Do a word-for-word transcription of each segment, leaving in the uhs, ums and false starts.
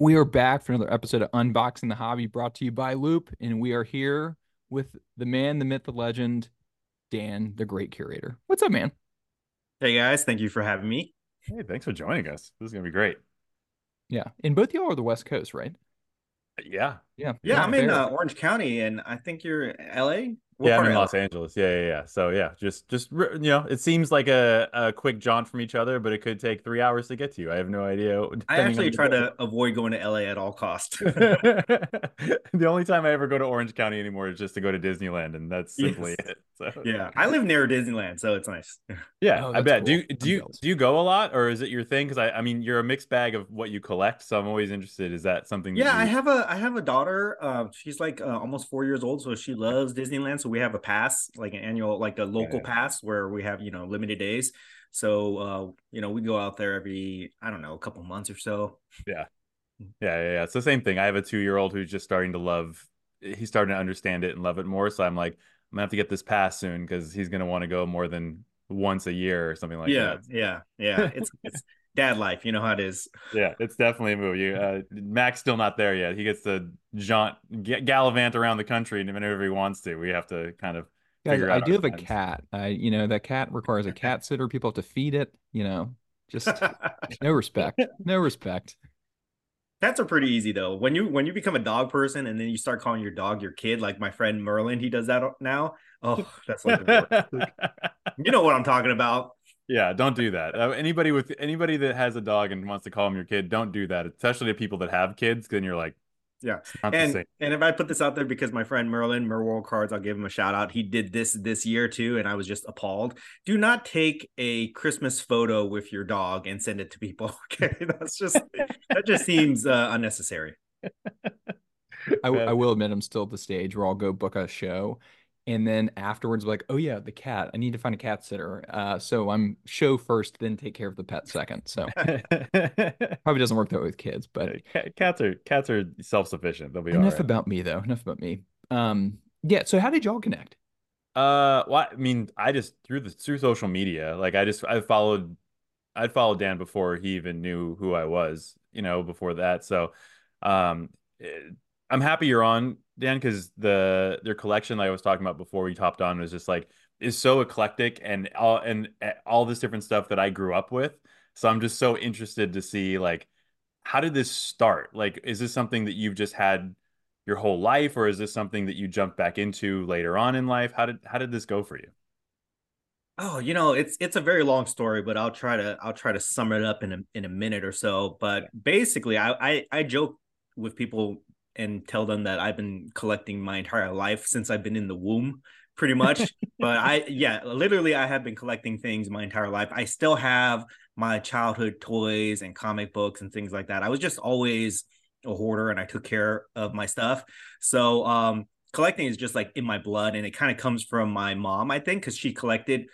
we are back for another episode of Unboxing the Hobby, brought to you by Loop, and we are here with the man, the myth, the legend, Dan, the Great Curator. What's up, man? Hey, guys. Thank you for having me. Hey, thanks for joining us. This is going to be great. Yeah. And both y'all are the West Coast, right? Yeah. Yeah. Yeah. I'm in uh, Orange County, and I think you're L A? What yeah, I'm in Los Angeles. Yeah, yeah, yeah. So, yeah, just, just you know, it seems like a, a quick jaunt from each other, but it could take three hours to get to you. I have no idea. I actually try to avoid going to L A at all costs. The only time I ever go to Orange County anymore is just to go to Disneyland, and that's simply yes. it. So. Yeah, I live near Disneyland, so it's nice. Yeah, oh, I bet. Cool. Do you, do you do you go a lot, or is it your thing? Because I, I mean, you're a mixed bag of what you collect, so I'm always interested. Is that something? Yeah, that you... I have a I have a daughter. Uh, she's like uh, almost four years old, so she loves Disneyland. So we have a pass, like an annual, like a local yeah. pass where we have, you know, limited days. So, uh, you know, we go out there every, I don't know, a couple months or so. Yeah. Yeah. Yeah. yeah. It's the same thing. I have a two-year-old who's just starting to love, he's starting to understand it and love it more. So I'm like, I'm gonna have to get this pass soon because he's going to want to go more than once a year or something like yeah, that. Yeah. Yeah. Yeah. It's, it's dad life. You know how it is. Yeah. It's definitely a movie. Uh, Mac's still not there yet. He gets to jaunt, g- gallivant around the country whenever he wants to. We have to kind of Guys, figure out. I do have plans. a cat. I, you know, that cat requires a cat sitter. People have to feed it, you know, just no respect, no respect. Cats are pretty easy though. When you, when you become a dog person and then you start calling your dog your kid, like my friend Merlin, he does that now. Oh, that's like the worst. You know what I'm talking about. Yeah, don't do that. Uh, anybody with anybody that has a dog and wants to call them your kid, don't do that. Especially to people that have kids, then you're like, yeah. And and if I put this out there, because my friend Merlin, Merlworld Cards, I'll give him a shout out. He did this this year too, and I was just appalled. Do not take a Christmas photo with your dog and send it to people. Okay, that's just that just seems uh, unnecessary. I, I will admit, I'm still at the stage where I'll go book a show. And then afterwards, like, oh, yeah, the cat. I need to find a cat sitter. Uh, so I'm show first, then take care of the pet second. So probably doesn't work that way with kids. But cats are cats are self-sufficient. They'll be enough all right. about me, though. Enough about me. Um, yeah. So how did y'all connect? Uh, well, I mean, I just through the through social media, like I just I followed I'd followed Dan before he even knew who I was, you know, before that. So um, it, I'm happy you're on, Dan, because the their collection, like I was talking about before we hopped on, was just like is so eclectic and all and all this different stuff that I grew up with. So I'm just so interested to see like how did this start? Like, is this something that you've just had your whole life, or is this something that you jumped back into later on in life? How did how did this go for you? Oh, you know, it's it's a very long story, but I'll try to I'll try to sum it up in a in a minute or so. But basically, I I, I joke with people and tell them that I've been collecting my entire life since I've been in the womb, pretty much. But I, yeah, literally I have been collecting things my entire life. I still have my childhood toys and comic books and things like that. I was just always a hoarder and I took care of my stuff. So um, collecting is just like in my blood, and it kind of comes from my mom, I think, because she collected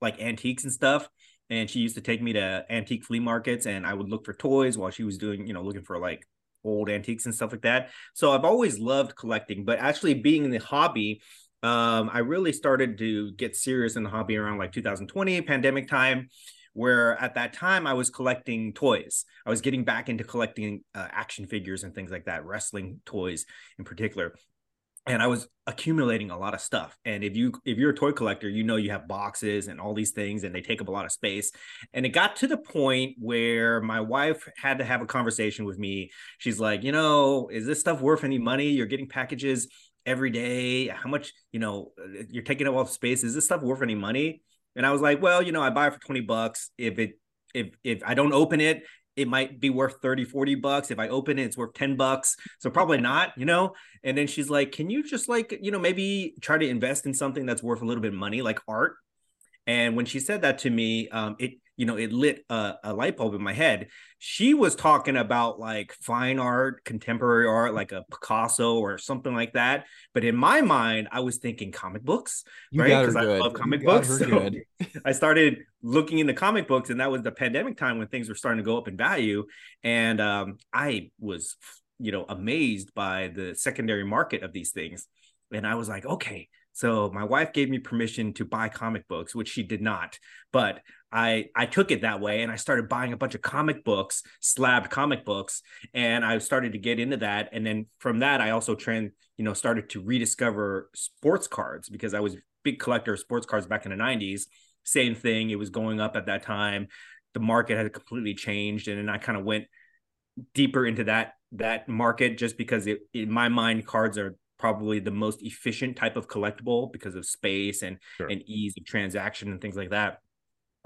like antiques and stuff. And she used to take me to antique flea markets, and I would look for toys while she was doing, you know, looking for like old antiques and stuff like that. So I've always loved collecting, but actually being in the hobby, um, I really started to get serious in the hobby around like two thousand twenty, pandemic time, where at that time I was collecting toys. I was getting back into collecting uh, action figures and things like that, wrestling toys in particular. And I was accumulating a lot of stuff. And if you if you're a toy collector, you know you have boxes and all these things, and they take up a lot of space. And it got to the point where my wife had to have a conversation with me. She's like, you know, is this stuff worth any money? You're getting packages every day. How much, you know, you're taking up all the space. Is this stuff worth any money? And I was like, well, you know, I buy it for twenty bucks. If it if if I don't open it, it might be worth thirty, forty bucks. If I open it, it's worth ten bucks. So probably not, you know? And then she's like, can you just like, you know, maybe try to invest in something that's worth a little bit of money, like art? And when she said that to me, um, it, you know, it lit a, a light bulb in my head. She was talking about like fine art, contemporary art, like a Picasso or something like that. But in my mind, I was thinking comic books, you right? Because I love comic you books. So I started looking into comic books, and that was the pandemic time when things were starting to go up in value. And um, I was, you know, amazed by the secondary market of these things. And I was like, okay, So my wife gave me permission to buy comic books, which she did not, but I, I took it that way. And I started buying a bunch of comic books, slabbed comic books. And I started to get into that. And then from that, I also trend, you know, started to rediscover sports cards, because I was a big collector of sports cards back in the nineties. Same thing. It was going up at that time. The market had completely changed. And then I kind of went deeper into that, that market, just because it, in my mind, cards are probably the most efficient type of collectible because of space and, sure. and ease of transaction and things like that.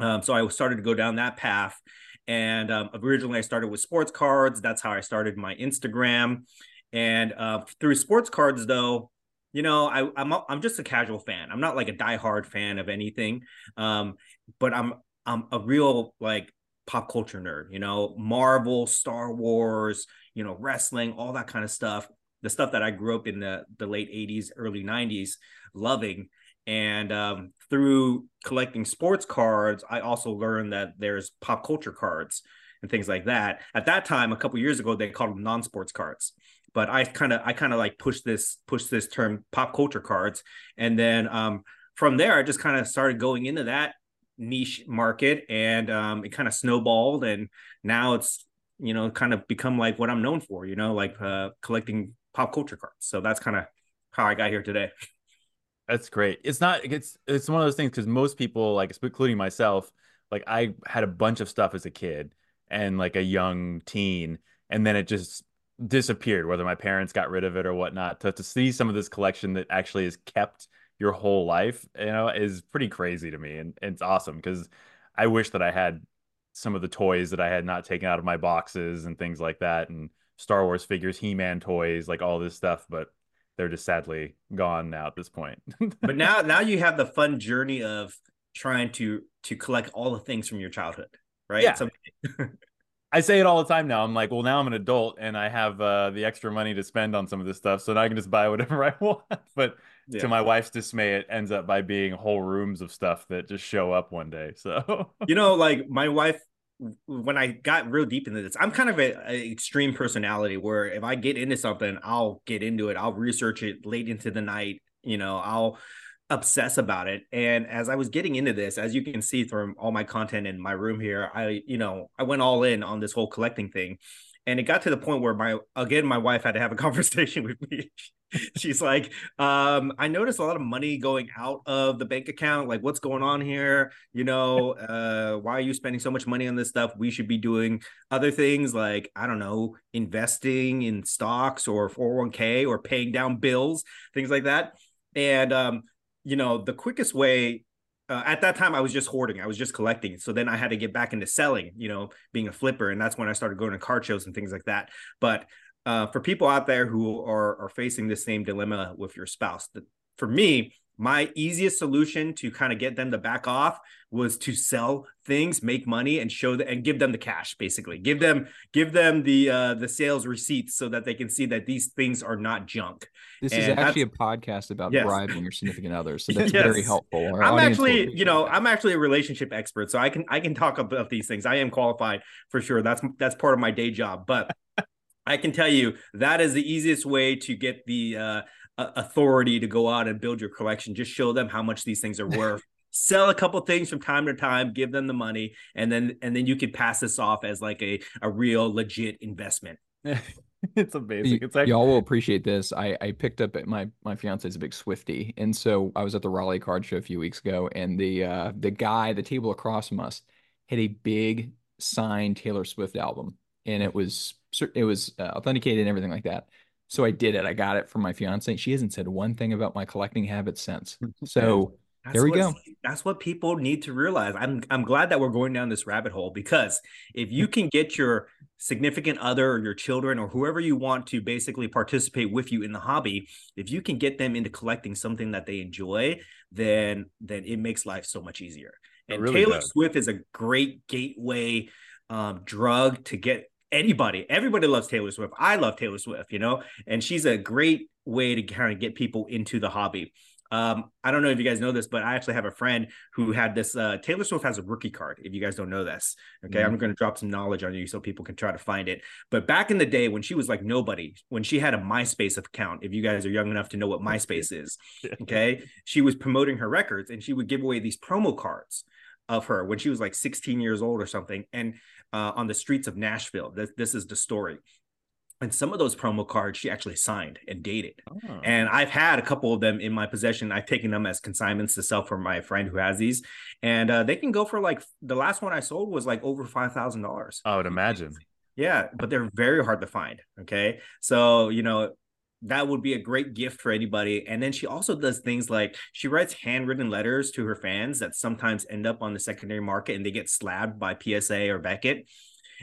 Um, so I started to go down that path. And um, originally I started with sports cards. That's how I started my Instagram. And uh, through sports cards, though, you know, I, I'm I'm just a casual fan. I'm not like a diehard fan of anything, um, but I'm I'm a real like pop culture nerd. You know, Marvel, Star Wars, you know, wrestling, all that kind of stuff. The stuff that I grew up in the the late eighties, early nineties, loving. And um, through collecting sports cards, I also learned that there's pop culture cards and things like that. At that time, a couple of years ago, they called them non-sports cards. But I kind of, I kind of like pushed this, pushed this term pop culture cards. And then um, from there, I just kind of started going into that niche market, and um, it kind of snowballed. And now it's, you know, kind of become like what I'm known for, you know, like uh, collecting pop culture cards. So that's kind of how I got here today. That's great. It's not, it's, it's one of those things, because most people, like, including myself, like I had a bunch of stuff as a kid and like a young teen, and then it just disappeared, whether my parents got rid of it or whatnot. To, to see some of this collection that actually is kept your whole life, you know, is pretty crazy to me. And, and it's awesome, because I wish that I had some of the toys that I had not taken out of my boxes and things like that, and Star Wars figures, He-Man toys, like all this stuff. But they're just sadly gone now at this point. But now, now you have the fun journey of trying to to collect all the things from your childhood, right? Yeah. I say it all the time now. I'm like, well, now I'm an adult and I have uh, the extra money to spend on some of this stuff, so now I can just buy whatever I want. But yeah. To my wife's dismay, it ends up by being whole rooms of stuff that just show up one day. So you know, like my wife, when I got real deep into this, I'm kind of an extreme personality where if I get into something, I'll get into it. I'll research it late into the night. You know, I'll obsess about it. And as I was getting into this, as you can see from all my content in my room here, I, you know, I went all in on this whole collecting thing. And it got to the point where my, again, my wife had to have a conversation with me. She's like, um, I noticed a lot of money going out of the bank account. Like, what's going on here? You know, uh, why are you spending so much money on this stuff? We should be doing other things like, I don't know, investing in stocks or four oh one k or paying down bills, things like that. And, um, you know, the quickest way, Uh, at that time, I was just hoarding. I was just collecting. So then I had to get back into selling, you know, being a flipper. And that's when I started going to card shows and things like that. But uh, for people out there who are, are facing the same dilemma with your spouse, the, for me, my easiest solution to kind of get them to back off was to sell things, make money, and show the, and give them the cash, basically. Give them give them the uh, the sales receipts so that they can see that these things are not junk. This and is actually a podcast about yes. bribing your significant others, so that's yes. very helpful. Our I'm actually, you know, that. I'm actually a relationship expert, so I can I can talk about these things. I am qualified for sure. That's that's part of my day job, but I can tell you that is the easiest way to get the uh, authority to go out and build your collection. Just show them how much these things are worth. Sell a couple things from time to time, give them the money, and then and then you could pass this off as like a a real legit investment. It's amazing. It's like, y'all will appreciate this. I I picked up at my my fiance's a big Swiftie, and so I was at the Raleigh Card Show a few weeks ago, and the uh the guy the table across from us had a big signed Taylor Swift album, and it was it was uh, authenticated and everything like that. So I did it. I got it from my fiance. She hasn't said one thing about my collecting habits since. So that's there we go. That's what people need to realize. I'm I'm glad that we're going down this rabbit hole, because if you can get your significant other or your children or whoever you want to basically participate with you in the hobby, if you can get them into collecting something that they enjoy, then then it makes life so much easier. And really Taylor does. Swift is a great gateway um, drug to get anybody. Everybody loves Taylor Swift. I love Taylor Swift, you know, and she's a great way to kind of get people into the hobby. Um, I don't know if you guys know this, but I actually have a friend who had this, uh, Taylor Swift has a rookie card. If you guys don't know this, okay. Mm-hmm. I'm going to drop some knowledge on you so people can try to find it. But back in the day when she was like nobody, when she had a MySpace account, if you guys are young enough to know what MySpace is, okay, she was promoting her records and she would give away these promo cards of her when she was like sixteen years old or something. And, uh, on the streets of Nashville, th- this is the story. And some of those promo cards she actually signed and dated. Oh. And I've had a couple of them in my possession. I've taken them as consignments to sell for my friend who has these. And uh, they can go for like, the last one I sold was like over five thousand dollars. I would imagine. Yeah, but they're very hard to find. Okay. So, you know, that would be a great gift for anybody. And then she also does things like she writes handwritten letters to her fans that sometimes end up on the secondary market and they get slabbed by P S A or Beckett.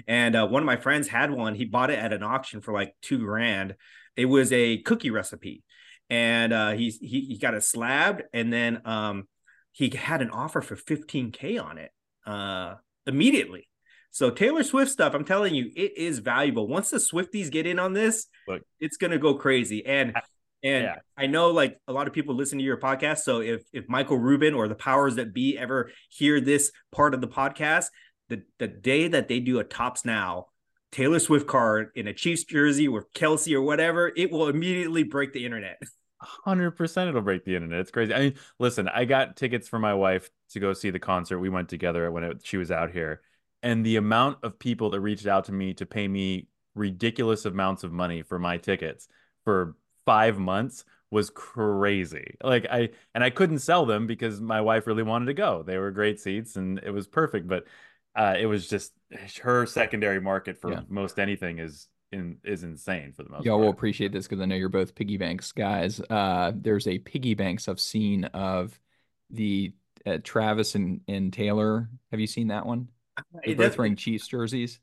And uh, one of my friends had one. He bought it at an auction for like two grand. It was a cookie recipe. And uh, he, he he got it slabbed. And then um, he had an offer for fifteen K on it uh, immediately. So Taylor Swift stuff, I'm telling you, it is valuable. Once the Swifties get in on this, look, it's going to go crazy. And I, and yeah. I know like a lot of people listen to your podcast. So if if Michael Rubin or the powers that be ever hear this part of the podcast, The the day that they do a Topps Now Taylor Swift card in a Chiefs jersey with Kelsey or whatever, it will immediately break the internet. one hundred percent it'll break the internet. It's crazy. I mean, listen, I got tickets for my wife to go see the concert. We went together when it, she was out here. And the amount of people that reached out to me to pay me ridiculous amounts of money for my tickets for five months was crazy. Like I, and I couldn't sell them because my wife really wanted to go. They were great seats and it was perfect. But Uh, it was just her secondary market for yeah. most anything is in, is insane for the most. Y'all part. Will appreciate this because I know you're both Piggybanx guys. Uh, there's a Piggybanx I've seen of the uh, Travis and, and Taylor. Have you seen that one? They're both wearing Chiefs jerseys.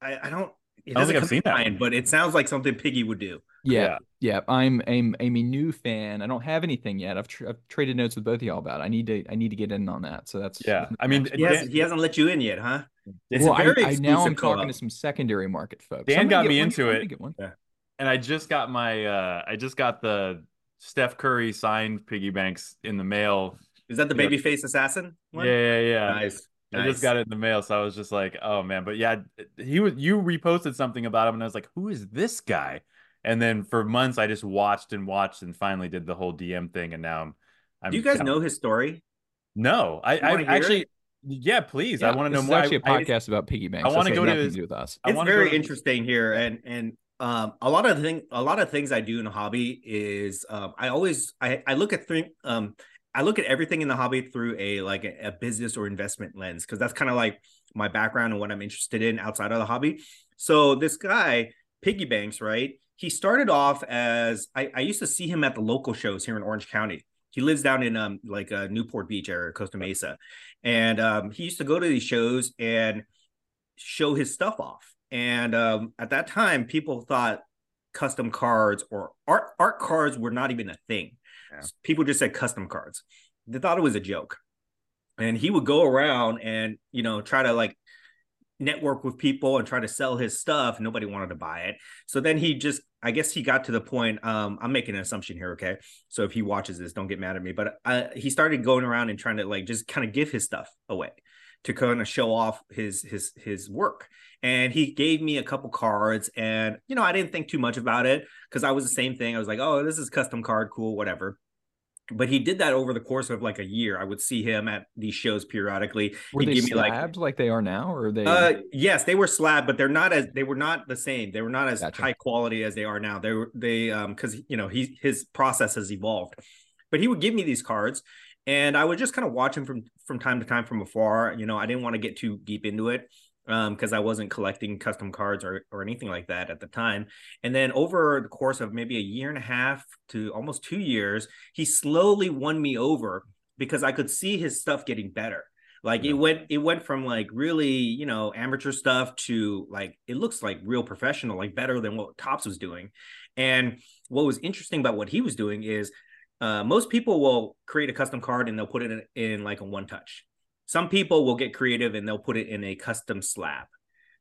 I, I don't. It doesn't I don't think I've seen that, mind, but it sounds like something Piggy would do. Yeah, yeah. yeah. I'm, I'm I'm a new fan. I don't have anything yet. I've, tra- I've traded notes with both of y'all about it. I need to I need to get in on that. So that's yeah. I mean, he, Dan, has, he hasn't let you in yet, huh? It's well, very I, I now I'm talking up. to some secondary market folks. Dan got me one, into it, yeah. and I just got my uh, I just got the Steph Curry signed Piggybanx in the mail. Is that the you babyface know? assassin one? Yeah, yeah, yeah. Nice. I nice. just got it in the mail, so I was just like, "Oh man!" But yeah, he was. You reposted something about him, and I was like, "Who is this guy?" And then for months, I just watched and watched, and finally did the whole D M thing, and now I'm. I'm Do you guys down. know his story? No, I, I actually. It? Yeah, please. Yeah, I want to know more. Actually, I, a podcast I, about Piggybanx. I want to go to his, do with us. It's very to... interesting here, and and um, a lot of thing, a lot of things I do in a hobby is um, I always I I look at things. Um, I look at everything in the hobby through a like a, a business or investment lens because that's kind of like my background and what I'm interested in outside of the hobby. So this guy, Piggybanx, right? He started off as I, I used to see him at the local shows here in Orange County. He lives down in um like uh, Newport Beach area, Costa Mesa, and um, he used to go to these shows and show his stuff off. And um, at that time, people thought custom cards or art art cards were not even a thing. Yeah. People just said custom cards. They thought it was a joke. And he would go around and, you know, try to like network with people and try to sell his stuff. Nobody wanted to buy it. So then he just, I guess he got to the point, um, I'm making an assumption here, okay? So if he watches this, don't get mad at me. But I, he started going around and trying to like just kind of give his stuff away to kind of show off his his his work. And he gave me a couple cards and, you know, I didn't think too much about it because I was the same thing. I was like, oh, this is custom card, cool, whatever. But he did that over the course of like a year. I would see him at these shows periodically. Were He'd they give slabbed me like, like they are now? Or are they? Uh, yes, they were slabbed, but they're not as they were not the same. They were not as gotcha. high quality as they are now. They were they um because, you know, he, his process has evolved. But he would give me these cards. And I would just kind of watch him from, from time to time from afar. You know, I didn't want to get too deep into it because um, I wasn't collecting custom cards or, or anything like that at the time. And then over the course of maybe a year and a half to almost two years, he slowly won me over because I could see his stuff getting better. Like yeah. it went it went from like really, you know, amateur stuff to like it looks like real professional, like better than what Topps was doing. And what was interesting about what he was doing is Uh, most people will create a custom card and they'll put it in, in like a one touch. Some people will get creative and they'll put it in a custom slab,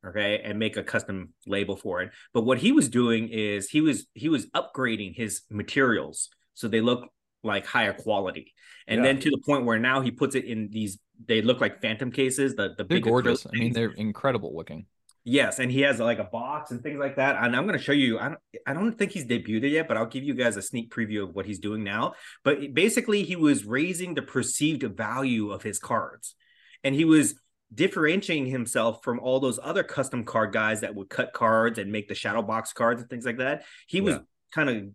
okay, and make a custom label for it. But what he was doing is he was he was upgrading his materials so they look like higher quality. And yeah. then to the point where now he puts it in these, they look like phantom cases. The, the they're big gorgeous. I mean, they're incredible looking. Yes. And he has like a box and things like that. And I'm going to show you, I don't, I don't think he's debuted it yet, but I'll give you guys a sneak preview of what he's doing now. But basically he was raising the perceived value of his cards, and he was differentiating himself from all those other custom card guys that would cut cards and make the shadow box cards and things like that. He yeah. was kind of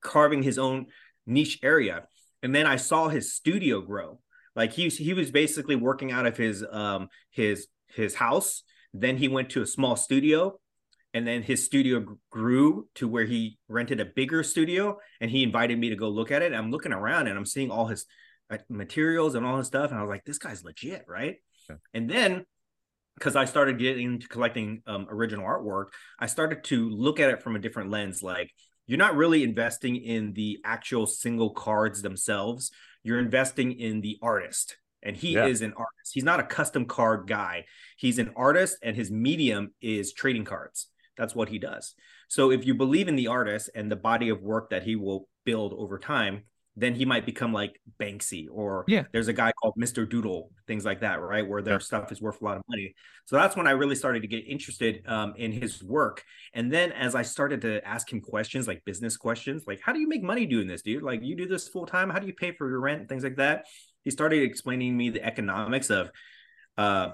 carving his own niche area. And then I saw his studio grow. Like he, he was basically working out of his, um, his, his house. Then he went to a small studio, and then his studio grew to where he rented a bigger studio, and he invited me to go look at it. And I'm looking around and I'm seeing all his materials and all his stuff. And I was like, this guy's legit, right? Yeah. And then, because I started getting into collecting um, original artwork, I started to look at it from a different lens. Like, you're not really investing in the actual single cards themselves. You're investing in the artist. And he yeah. is an artist. He's not a custom card guy. He's an artist, and his medium is trading cards. That's what he does. So if you believe in the artist and the body of work that he will build over time, then he might become like Banksy, or yeah. there's a guy called Mister Doodle, things like that, right? Where their yeah. stuff is worth a lot of money. So that's when I really started to get interested um, in his work. And then as I started to ask him questions, like business questions, like, how do you make money doing this, dude? Like, you do this full time. How do you pay for your rent and things like that? He started explaining me the economics of, uh,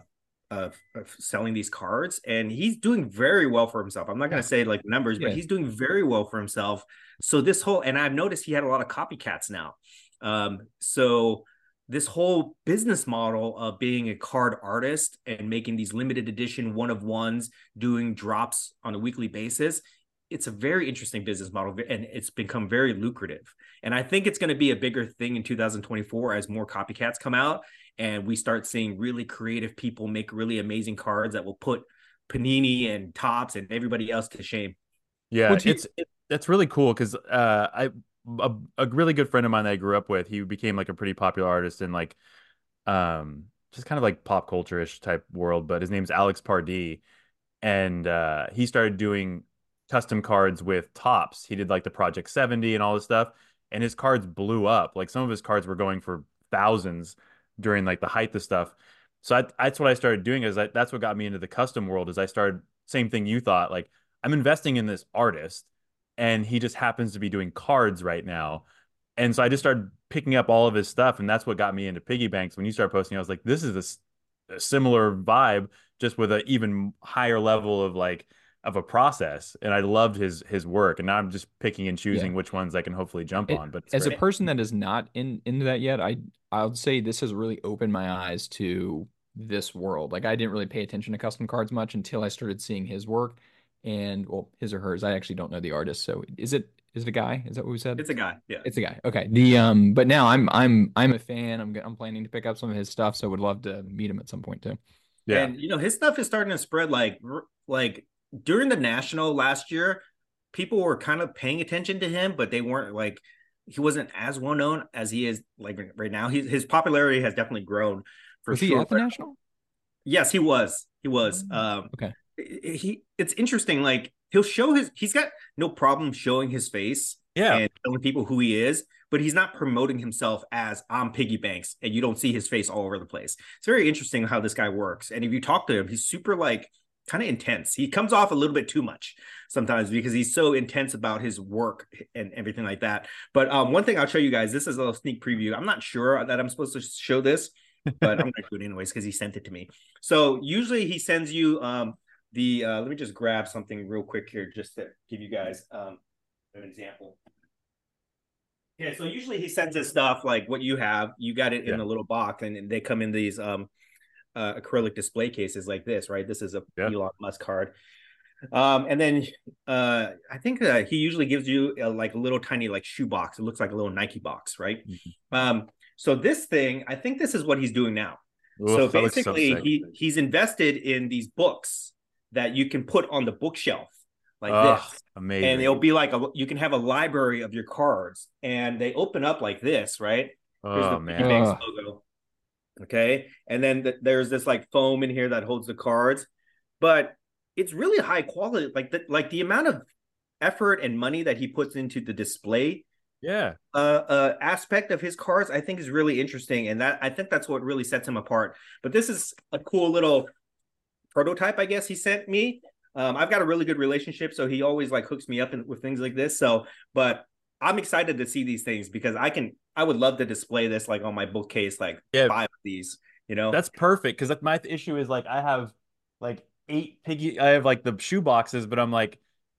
of, of selling these cards, and he's doing very well for himself. I'm not going to say like numbers, yeah. but he's doing very well for himself. So this whole, and I've noticed he had a lot of copycats now. Um, so this whole business model of being a card artist and making these limited edition one of ones, doing drops on a weekly basis, it's a very interesting business model, and it's become very lucrative. And I think it's going to be a bigger thing in two thousand twenty-four as more copycats come out and we start seeing really creative people make really amazing cards that will put Panini and Topps and everybody else to shame. Yeah, Which it's it, that's really cool because uh, I a, a really good friend of mine that I grew up with, he became like a pretty popular artist in like um, just kind of like pop culture-ish type world. But his name's Alex Pardee, and uh, he started doing custom cards with Topps. He did like the Project seventy and all this stuff, and his cards blew up. Like some of his cards were going for thousands during like the height of stuff. So I, that's what I started doing, is I, that's what got me into the custom world, is I started, same thing you thought, like I'm investing in this artist and he just happens to be doing cards right now. And so I just started picking up all of his stuff, and that's what got me into Piggybanx. When you started posting, I was like, this is a, a similar vibe, just with an even higher level of like of a process, and I loved his his work, and now I'm just picking and choosing yeah. which ones I can hopefully jump it, on. But as great. a person that is not in into that yet, I I'll say this has really opened my eyes to this world. Like I didn't really pay attention to custom cards much until I started seeing his work, and well, his or hers. I actually don't know the artist. So is it is it a guy? Is that what we said? It's a guy. Yeah, it's a guy. Okay. The um, but now I'm I'm I'm a fan. I'm I'm planning to pick up some of his stuff, so would love to meet him at some point too. Yeah, and you know his stuff is starting to spread like like. During the National last year, people were kind of paying attention to him, but they weren't like, he wasn't as well known as he is like right now. He, his popularity has definitely grown. For was sure. he at the National? Yes, he was. He was. Um, okay. He. It's interesting. Like he'll show his. He's got no problem showing his face. Yeah. And telling people who he is, but he's not promoting himself as I'm Piggybanx, and you don't see his face all over the place. It's very interesting how this guy works. And if you talk to him, he's super like. kind of intense. He comes off a little bit too much sometimes because he's so intense about his work and everything like that. But um, one thing I'll show you guys, this is a little sneak preview. I'm not sure that I'm supposed to show this, but I'm going to do it anyways because he sent it to me. So usually he sends you um, the, uh, let me just grab something real quick here just to give you guys um, an example. Yeah, so usually he sends us stuff like what you have. You got it in yeah. a little box, and, and they come in these um, Uh, acrylic display cases like this, right? This is a yeah. Elon Musk card. Um, and then uh, I think uh, he usually gives you a, like a little tiny like shoe box. It looks like a little Nike box, right? Mm-hmm. um, so this thing, I think this is what he's doing now. Oof, so basically so he, he's invested in these books that you can put on the bookshelf like oh, this. Amazing. And it'll be like, a, you can have a library of your cards and they open up like this, right? Here's oh, the man. Piggybanx oh. logo. Okay, and then the, there's this like foam in here that holds the cards, but it's really high quality. Like the, like the amount of effort and money that he puts into the display yeah uh, uh aspect of his cards I think is really interesting, and that I think that's what really sets him apart. But this is a cool little prototype, I guess, he sent me. um I've got a really good relationship, so he always like hooks me up in, with things like this. So but I'm excited to see these things, because I can I would love to display this like on my bookcase, like yeah. five of these, you know. That's perfect, because like my issue is like I have like eight piggy I have like the shoe boxes, but I'm like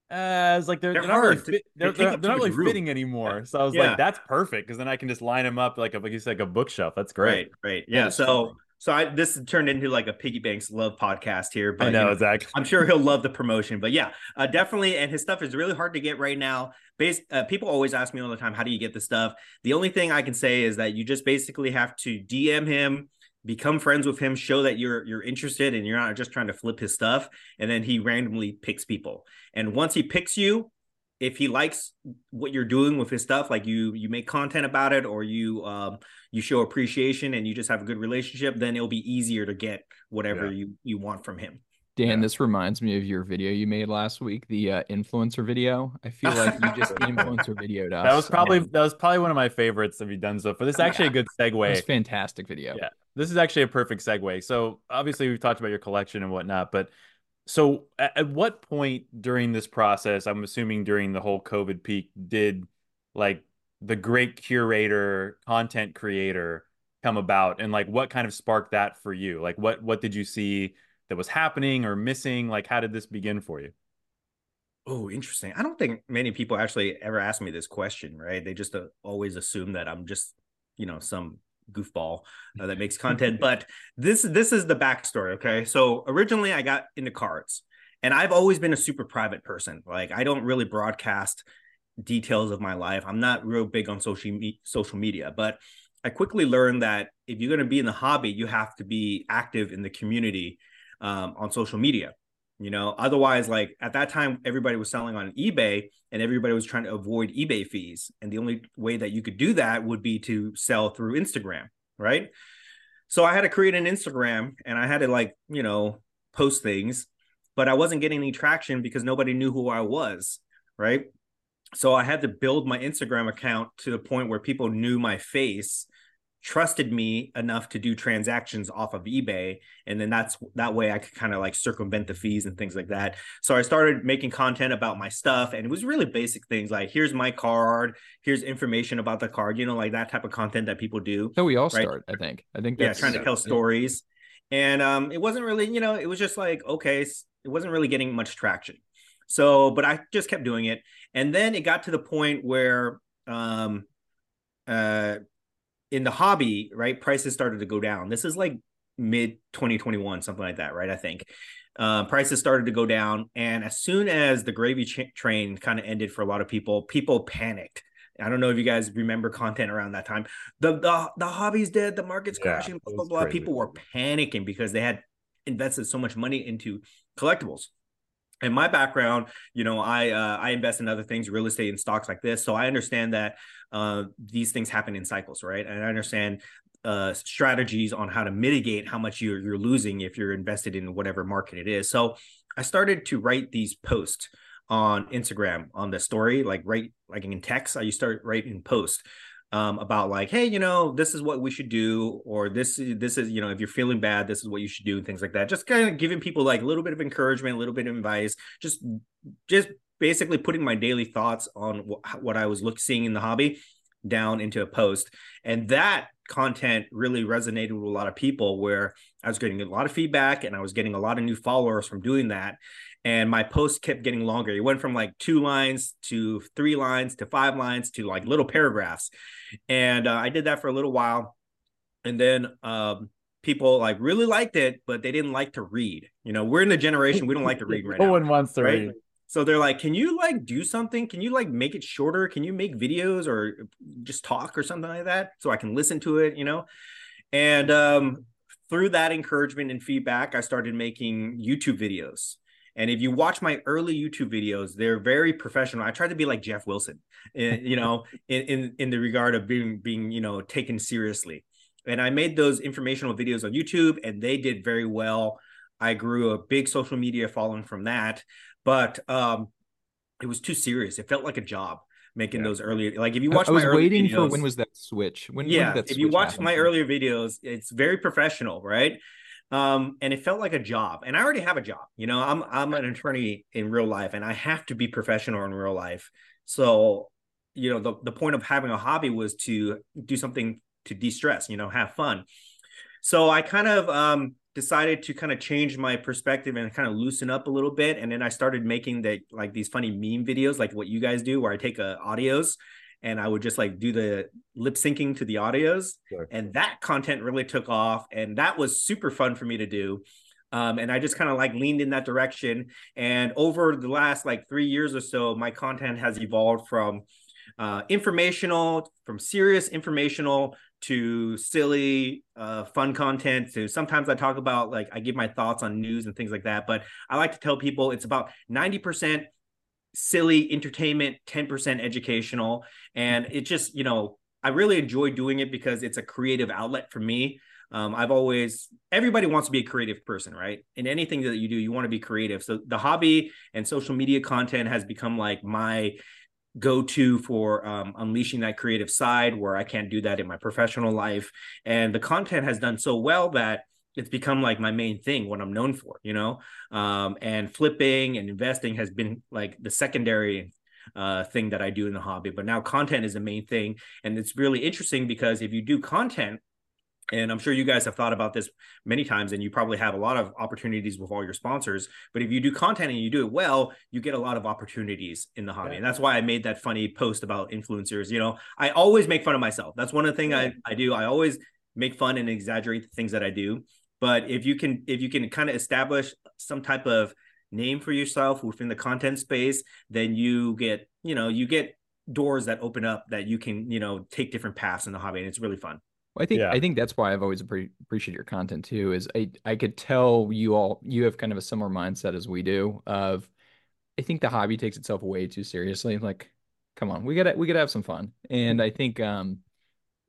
Uh, it's like they're, they're, they're not really, fit, they're, they're, they're not really fitting anymore. So I was yeah. like, that's perfect, because then I can just line them up like a like you said, like a bookshelf. That's great, right? right. Yeah. That's so perfect. so I this turned into like a Piggybanx love podcast here. But I know, you know exactly. I'm sure he'll love the promotion. But yeah, uh, definitely. And his stuff is really hard to get right now. Based, uh, people always ask me all the time, how do you get the stuff? The only thing I can say is that you just basically have to D M him, become friends with him, show that you're you're interested and you're not just trying to flip his stuff, and then he randomly picks people. And once he picks you, if he likes what you're doing with his stuff, like you you make content about it, or you um you show appreciation and you just have a good relationship, then it'll be easier to get whatever yeah. you you want from him. Dan, yeah. this reminds me of your video you made last week, the uh, influencer video. I feel like you just influencer videoed us. That was probably and... that was probably one of my favorites that we've done so far. This is actually a good segue. It's a fantastic video. Yeah, this is actually a perfect segue. So obviously we've talked about your collection and whatnot, but so at, at what point during this process, I'm assuming during the whole COVID peak, did like the great curator, content creator come about, and like what kind of sparked that for you? Like what what did you see that was happening or missing? Like, how did this begin for you? Oh, interesting. I don't think many people actually ever ask me this question, right? They just uh, always assume that I'm just, you know, some goofball uh, that makes content. But this, this is the backstory, okay? So originally I got into cards, and I've always been a super private person. Like, I don't really broadcast details of my life. I'm not real big on social, me- social media, but I quickly learned that if you're going to be in the hobby, you have to be active in the community Um, on social media, you know, otherwise, like at that time, everybody was selling on eBay, and everybody was trying to avoid eBay fees. And the only way that you could do that would be to sell through Instagram, right? So I had to create an Instagram, and I had to like, you know, post things, but I wasn't getting any traction because nobody knew who I was, right? So I had to build my Instagram account to the point where people knew my face, trusted me enough to do transactions off of eBay. And then that's that way I could kind of like circumvent the fees and things like that. So I started making content about my stuff, and it was really basic things like, here's my card, here's information about the card, you know, like that type of content that people do. So we all right? start, I think. I think that's yeah, trying to tell stories. And um, it wasn't really, you know, it was just like, okay, it wasn't really getting much traction. So, but I just kept doing it. And then it got to the point where um, uh, in the hobby, right, prices started to go down. This is like mid twenty twenty-one, something like that, right? I think uh, prices started to go down. And as soon as the gravy ch- train kind of ended for a lot of people, people panicked. I don't know if you guys remember content around that time. The the, the hobby's dead, the market's yeah, crashing, blah, blah, blah. Crazy. People were panicking because they had invested so much money into collectibles. And my background, you know, I uh, I invest in other things, real estate and stocks like this. So I understand that uh, these things happen in cycles, right? And I understand uh, strategies on how to mitigate how much you're, you're losing if you're invested in whatever market it is. So I started to write these posts on Instagram, on the story, like write like in text. I used to start writing posts um, about like, hey, you know, this is what we should do, or this, this is, you know, if you're feeling bad, this is what you should do, and things like that. Just kind of giving people like a little bit of encouragement, a little bit of advice, just, just basically putting my daily thoughts on wh- what I was look seeing in the hobby down into a post. And that content really resonated with a lot of people, where I was getting a lot of feedback, and I was getting a lot of new followers from doing that. And my posts kept getting longer. It went from like two lines to three lines to five lines to like little paragraphs. And uh, I did that for a little while. And then um, people like really liked it, but they didn't like to read. You know, we're in the generation, we don't like to read right now. No one wants to right? read. So they're like, can you like do something? Can you like make it shorter? Can you make videos or just talk or something like that so I can listen to it, you know? And um, through that encouragement and feedback, I started making YouTube videos. And if you watch my early YouTube videos, they're very professional. I tried to be like Jeff Wilson, you know, in, in, in the regard of being, being, you know, taken seriously. And I made those informational videos on YouTube, and they did very well. I grew a big social media following from that, but um, it was too serious. It felt like a job. making yeah. those earlier. Like if you watch I, my I was early waiting videos, for when was that switch? When, yeah, when did that if you watch happen? my earlier videos, it's very professional, right? Um, and it felt like a job, and I already have a job. You know, I'm I'm an attorney in real life, and I have to be professional in real life. So, you know, the the point of having a hobby was to do something to de-stress, you know, have fun. So I kind of um, decided to kind of change my perspective and kind of loosen up a little bit. And then I started making the, like these funny meme videos, like what you guys do, where I take uh, audios and I would just like do the lip syncing to the audios. Sure. And that content really took off. And that was super fun for me to do. Um, and I just kind of like leaned in that direction. And over the last like three years or so, my content has evolved from uh, informational, from serious informational to silly, uh, fun content. So sometimes I talk about, like, I give my thoughts on news and things like that, but I like to tell people it's about ninety percent silly entertainment, ten percent educational. And it just, you know, I really enjoy doing it because it's a creative outlet for me. Um, I've always, everybody wants to be a creative person, right? In anything that you do, you want to be creative. So the hobby and social media content has become like my go-to for um, unleashing that creative side, where I can't do that in my professional life. And the content has done so well that it's become like my main thing, what I'm known for, you know, um, and flipping and investing has been like the secondary uh, thing that I do in the hobby. But now content is the main thing. And it's really interesting because if you do content, and I'm sure you guys have thought about this many times, and you probably have a lot of opportunities with all your sponsors. But if you do content and you do it well, you get a lot of opportunities in the hobby. Yeah. And that's why I made that funny post about influencers. You know, I always make fun of myself. That's one of the things yeah. I, I do. I always make fun and exaggerate the things that I do. But if you can, if you can kind of establish some type of name for yourself within the content space, then you get, you know, you get doors that open up that you can, you know, take different paths in the hobby. And it's really fun. I think yeah. I think that's why I've always appreciated your content too. Is I I could tell you all you have kind of a similar mindset as we do. Of I think the hobby takes itself way too seriously. Like, come on, we gotta we gotta have some fun. And I think um,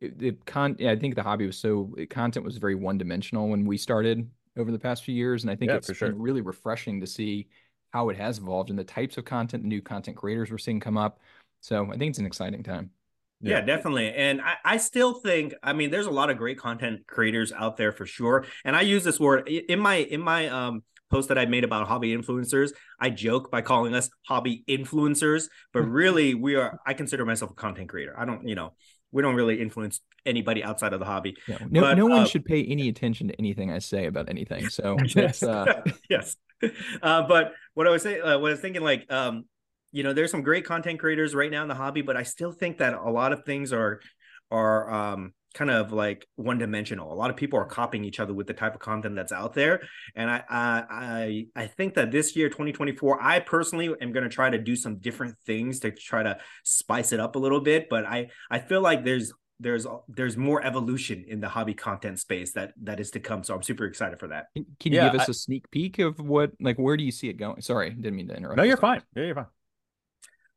it, it con I think the hobby was so content was very one dimensional when we started over the past few years. And I think yeah, it's for sure. been really refreshing to see how it has evolved and the types of content, the new content creators we're seeing come up. So I think it's an exciting time. Yeah. yeah, definitely. And I, I still think, I mean, there's a lot of great content creators out there for sure. And I use this word in my in my um, post that I made about hobby influencers. I joke by calling us hobby influencers, but really we are, I consider myself a content creator. I don't, you know, we don't really influence anybody outside of the hobby. Yeah. No, but, no one uh, should pay any attention to anything I say about anything. So yes, uh... yes. Uh, but what I was saying, uh, what I was thinking, like, um, you know, there's some great content creators right now in the hobby, but I still think that a lot of things are are um, kind of like one dimensional. A lot of people are copying each other with the type of content that's out there. And I I I think that this year, twenty twenty-four, I personally am going to try to do some different things to try to spice it up a little bit. But I I feel like there's there's there's more evolution in the hobby content space that that is to come. So I'm super excited for that. Can you yeah, give us I, a sneak peek of what, like, where do you see it going? Sorry, didn't mean to interrupt. No, you're fine. Yeah, you're fine.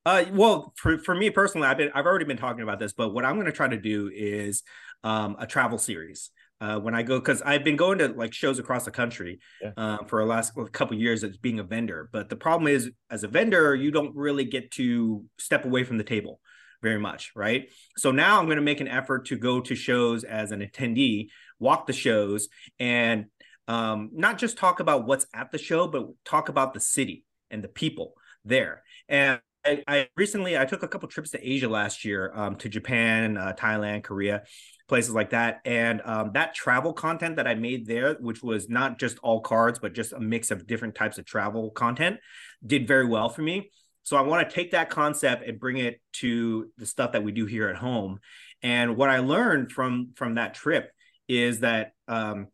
Uh, well, for, for me personally, I've been, I've already been talking about this, but what I'm going to try to do is um, a travel series uh, when I go, because I've been going to like shows across the country yeah. uh, for the last couple of years as being a vendor. But the problem is, as a vendor, you don't really get to step away from the table very much, right? So now I'm going to make an effort to go to shows as an attendee, walk the shows, and um, not just talk about what's at the show, but talk about the city and the people there. And I, I recently, I took a couple trips to Asia last year, um, to Japan, uh, Thailand, Korea, places like that. And um, that travel content that I made there, which was not just all cards, but just a mix of different types of travel content, did very well for me. So I want to take that concept and bring it to the stuff that we do here at home. And what I learned from, from that trip is that um,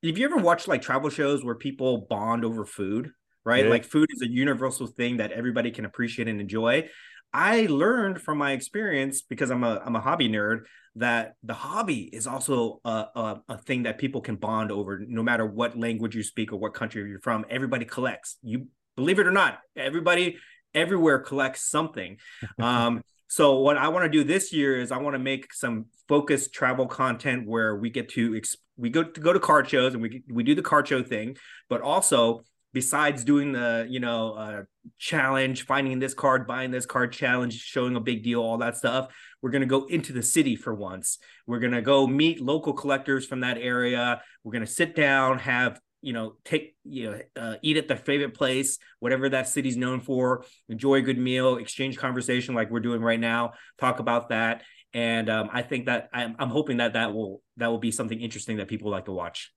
if you ever watched like travel shows where people bond over food, right? Yeah. Like food is a universal thing that everybody can appreciate and enjoy. I learned from my experience, because I'm a I'm a hobby nerd, that the hobby is also a, a, a thing that people can bond over. No matter what language you speak or what country you're from, everybody collects. You believe it or not, everybody everywhere collects something. Um, so what I want to do this year is I want to make some focused travel content where we get to, exp- we go to go to card shows and we, we do the card show thing, but also besides doing the, you know, uh, challenge, finding this card, buying this card challenge, showing a big deal, all that stuff, we're going to go into the city for once. We're going to go meet local collectors from that area. We're going to sit down, have, you know, take, you know, uh, eat at their favorite place, whatever that city's known for, enjoy a good meal, exchange conversation like we're doing right now, talk about that. And um, I think that I'm, I'm hoping that that will, that will be something interesting that people like to watch.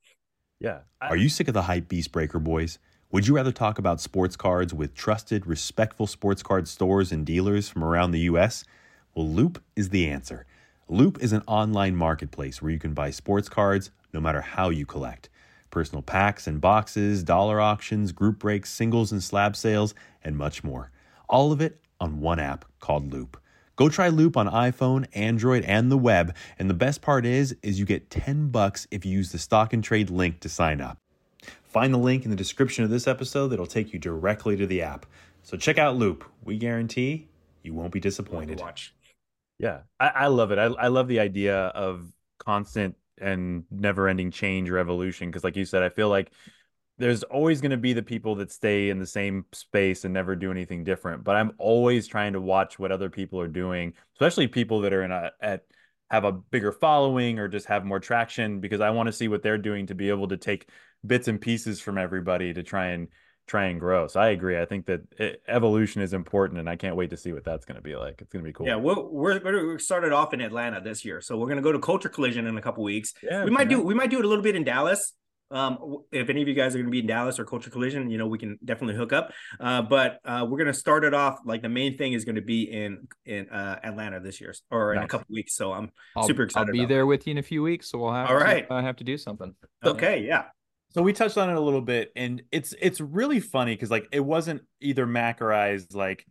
Yeah. I- Are you sick of the hype beast breaker, boys? Would you rather talk about sports cards with trusted, respectful sports card stores and dealers from around the U S? Well, Loop is the answer. Loop is an online marketplace where you can buy sports cards no matter how you collect. Personal packs and boxes, dollar auctions, group breaks, singles and slab sales, and much more. All of it on one app called Loop. Go try Loop on iPhone, Android, and the web. And the best part is, is you get ten bucks if you use the stock and trade link to sign up. Find the link in the description of this episode that'll take you directly to the app. So check out Loop. We guarantee you won't be disappointed. Watch. Yeah, I, I love it. I, I love the idea of constant and never-ending change or evolution because, like you said, I feel like there's always going to be the people that stay in the same space and never do anything different. But I'm always trying to watch what other people are doing, especially people that are in a at have a bigger following or just have more traction, because I want to see what they're doing to be able to take bits and pieces from everybody to try and try and grow. So I agree. I think that it, evolution is important, and I can't wait to see what that's going to be like. It's going to be cool. Yeah, we'll, we're we're started off in Atlanta this year, so we're going to go to Culture Collision in a couple weeks. Yeah, we might know. do we might do it a little bit in Dallas. Um, if any of you guys are going to be in Dallas or Culture Collision, you know, we can definitely hook up. Uh, but uh, we're going to start it off like the main thing is going to be in in uh, Atlanta this year, or nice. in a couple weeks. So I'm I'll, super excited. I'll be about there that. with you in a few weeks, so we'll have all right. I uh, have to do something. Okay, yeah. So we touched on it a little bit, and it's it's really funny because like it wasn't either Mac or I's like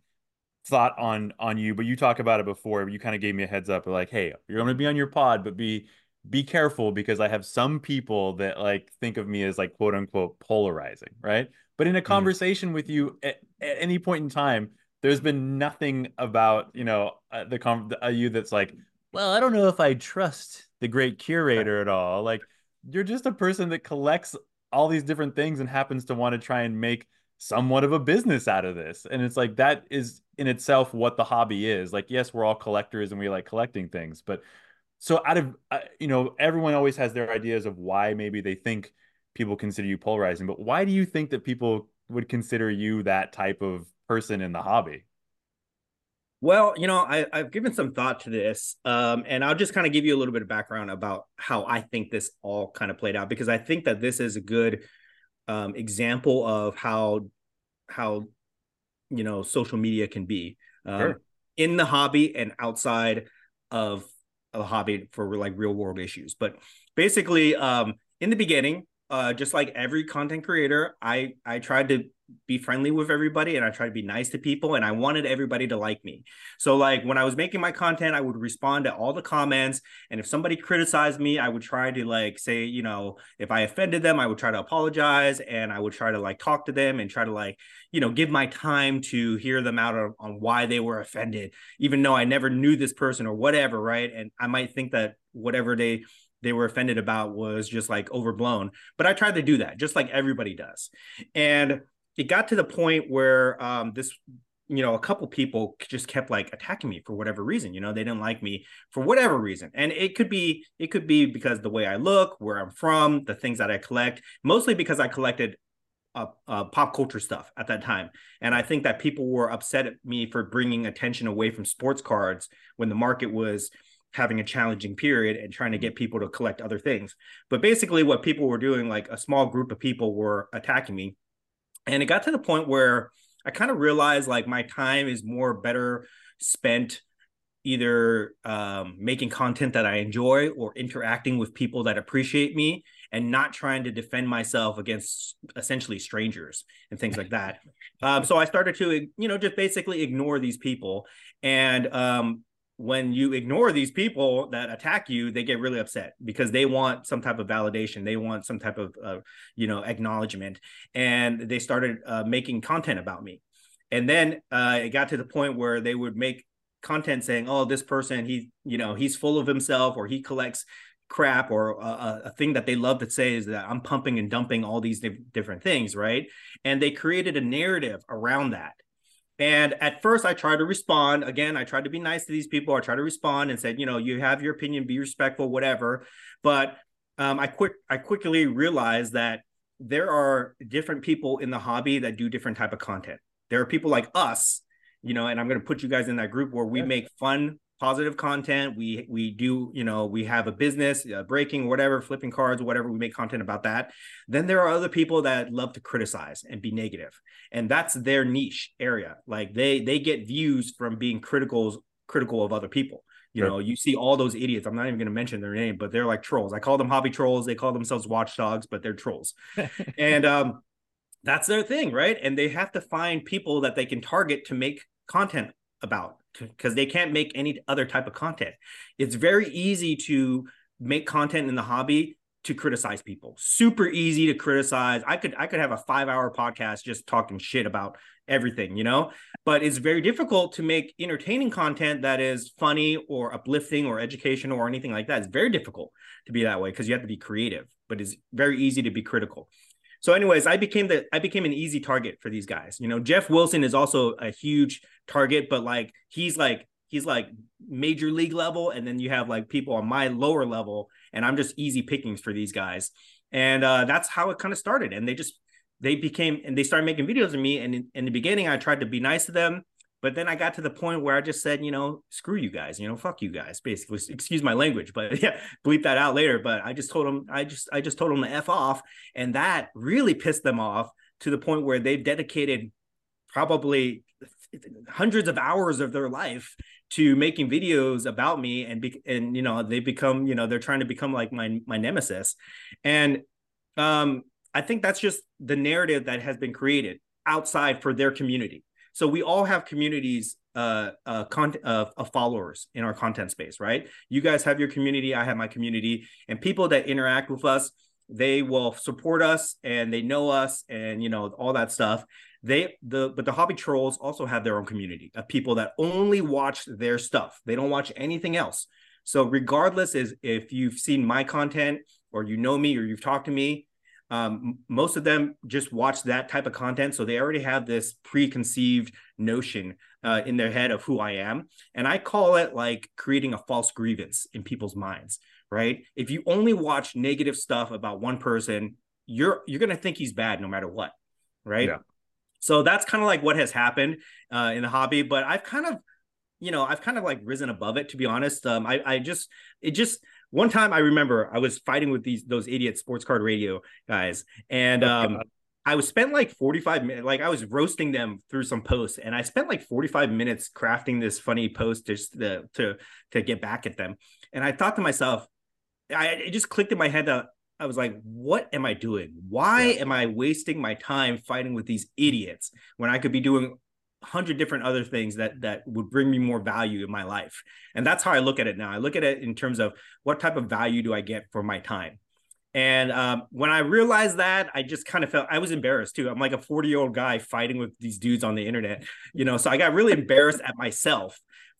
thought on on you, but you talk about it before. You kind of gave me a heads up, like, hey, you're going to be on your pod, but be be careful because I have some people that like think of me as like quote unquote polarizing, right? But in a conversation mm. with you at, at any point in time, there's been nothing about you know uh, the con- uh, you that's like, well, I don't know if I trust the Great Curator at all. Like you're just a person that collects all these different things and happens to want to try and make somewhat of a business out of this. And it's like, that is in itself what the hobby is. Like, yes, we're all collectors and we like collecting things, but so out of, uh, you know, everyone always has their ideas of why maybe they think people consider you polarizing, but why do you think that people would consider you that type of person in the hobby? Well, you know, I, I've given some thought to this, um, and I'll just kind of give you a little bit of background about how I think this all kind of played out, because I think that this is a good um, example of how, how you know, social media can be um, sure. in the hobby and outside of the hobby for like real world issues. But basically, um, in the beginning, uh, just like every content creator, I I tried to be friendly with everybody, and I try to be nice to people, and I wanted everybody to like me. So like when I was making my content, I would respond to all the comments, and if somebody criticized me, I would try to like say, you know, if I offended them, I would try to apologize, and I would try to like talk to them and try to like, you know, give my time to hear them out on, on why they were offended, even though I never knew this person or whatever, right? And I might think that whatever they they were offended about was just like overblown, but I tried to do that just like everybody does. And it got to the point where um, this, you know, a couple people just kept like attacking me for whatever reason. You know, they didn't like me for whatever reason. And it could be, it could be because the way I look, where I'm from, the things that I collect, mostly because I collected uh, uh, pop culture stuff at that time. And I think that people were upset at me for bringing attention away from sports cards when the market was having a challenging period and trying to get people to collect other things. But basically what people were doing, like a small group of people were attacking me. And it got to the point where I kind of realized like my time is more better spent either um, making content that I enjoy or interacting with people that appreciate me and not trying to defend myself against essentially strangers and things like that. Um, so I started to, you know, just basically ignore these people. And um, when you ignore these people that attack you, they get really upset because they want some type of validation. They want some type of, uh, you know, acknowledgement. And they started uh, making content about me. And then uh, it got to the point where they would make content saying, oh, this person, he, you know, he's full of himself, or he collects crap or a, a thing that they love to say is that I'm pumping and dumping all these di- different things, right? And they created a narrative around that. And at first I tried to respond. Again, I tried to be nice to these people. I tried to respond and said, you know, you have your opinion, be respectful, whatever. But um, I quick I quickly realized that there are different people in the hobby that do different type of content. There are people like us, you know, and I'm going to put you guys in that group where we make fun, positive content. We, we do, you know, we have a business, uh, breaking, whatever, flipping cards, whatever. We make content about that. Then there are other people that love to criticize and be negative, and that's their niche area. Like they, they get views from being critical, critical of other people. You know, you see all those idiots. I'm not even going to mention their name, but they're like trolls. I call them hobby trolls. They call themselves watchdogs, but they're trolls. And um, that's their thing, right? And they have to find people that they can target to make content about, because they can't make any other type of content. It's very easy to make content in the hobby to criticize people. Super easy to criticize. I could I could have a five-hour podcast just talking shit about everything, you know? But it's very difficult to make entertaining content that is funny or uplifting or educational or anything like that. It's very difficult to be that way because you have to be creative, but it's very easy to be critical. So anyways, I became the I became an easy target for these guys. You know, Jeff Wilson is also a huge target, but like he's like he's like major league level, and then you have like people on my lower level, and I'm just easy pickings for these guys. And uh, that's how it kind of started. And they just they became and they started making videos of me. And in, in the beginning, I tried to be nice to them, but then I got to the point where I just said, you know, screw you guys, you know, fuck you guys, basically. Excuse my language, but yeah, bleep that out later. But I just told them, I just, I just told them to F off. And that really pissed them off to the point where they've dedicated probably hundreds of hours of their life to making videos about me. And, be, and, you know, they become, you know, they're trying to become like my, my nemesis. And um, I think that's just the narrative that has been created outside for their community. So we all have communities uh, uh, con- of, of followers in our content space, right? You guys have your community, I have my community, and people that interact with us, they will support us and they know us and, you know, all that stuff. They the But the hobby trolls also have their own community of people that only watch their stuff. They don't watch anything else. So regardless is if you've seen my content or you know me or you've talked to me, Um, most of them just watch that type of content. So they already have this preconceived notion uh, in their head of who I am. And I call it like creating a false grievance in people's minds, right? If you only watch negative stuff about one person, you're, you're going to think he's bad no matter what, right? Yeah. So that's kind of like what has happened uh, in the hobby, but I've kind of, you know, I've kind of like risen above it, to be honest. Um, I, I just, it just, One time I remember I was fighting with these those idiot sports card radio guys, and um, I was spent like forty-five minutes, like I was roasting them through some posts, and I spent like forty-five minutes crafting this funny post just to to, to get back at them. And I thought to myself, I it just clicked in my head that I was like, what am I doing? Why yeah. am I wasting my time fighting with these idiots when I could be doing hundred different other things that that would bring me more value in my life? And that's how I look at it now. I look at it in terms of what type of value do I get for my time. And um, when I realized that, I just kind of felt I was embarrassed too. I'm like a forty year old guy fighting with these dudes on the internet, you know. So I got really embarrassed at myself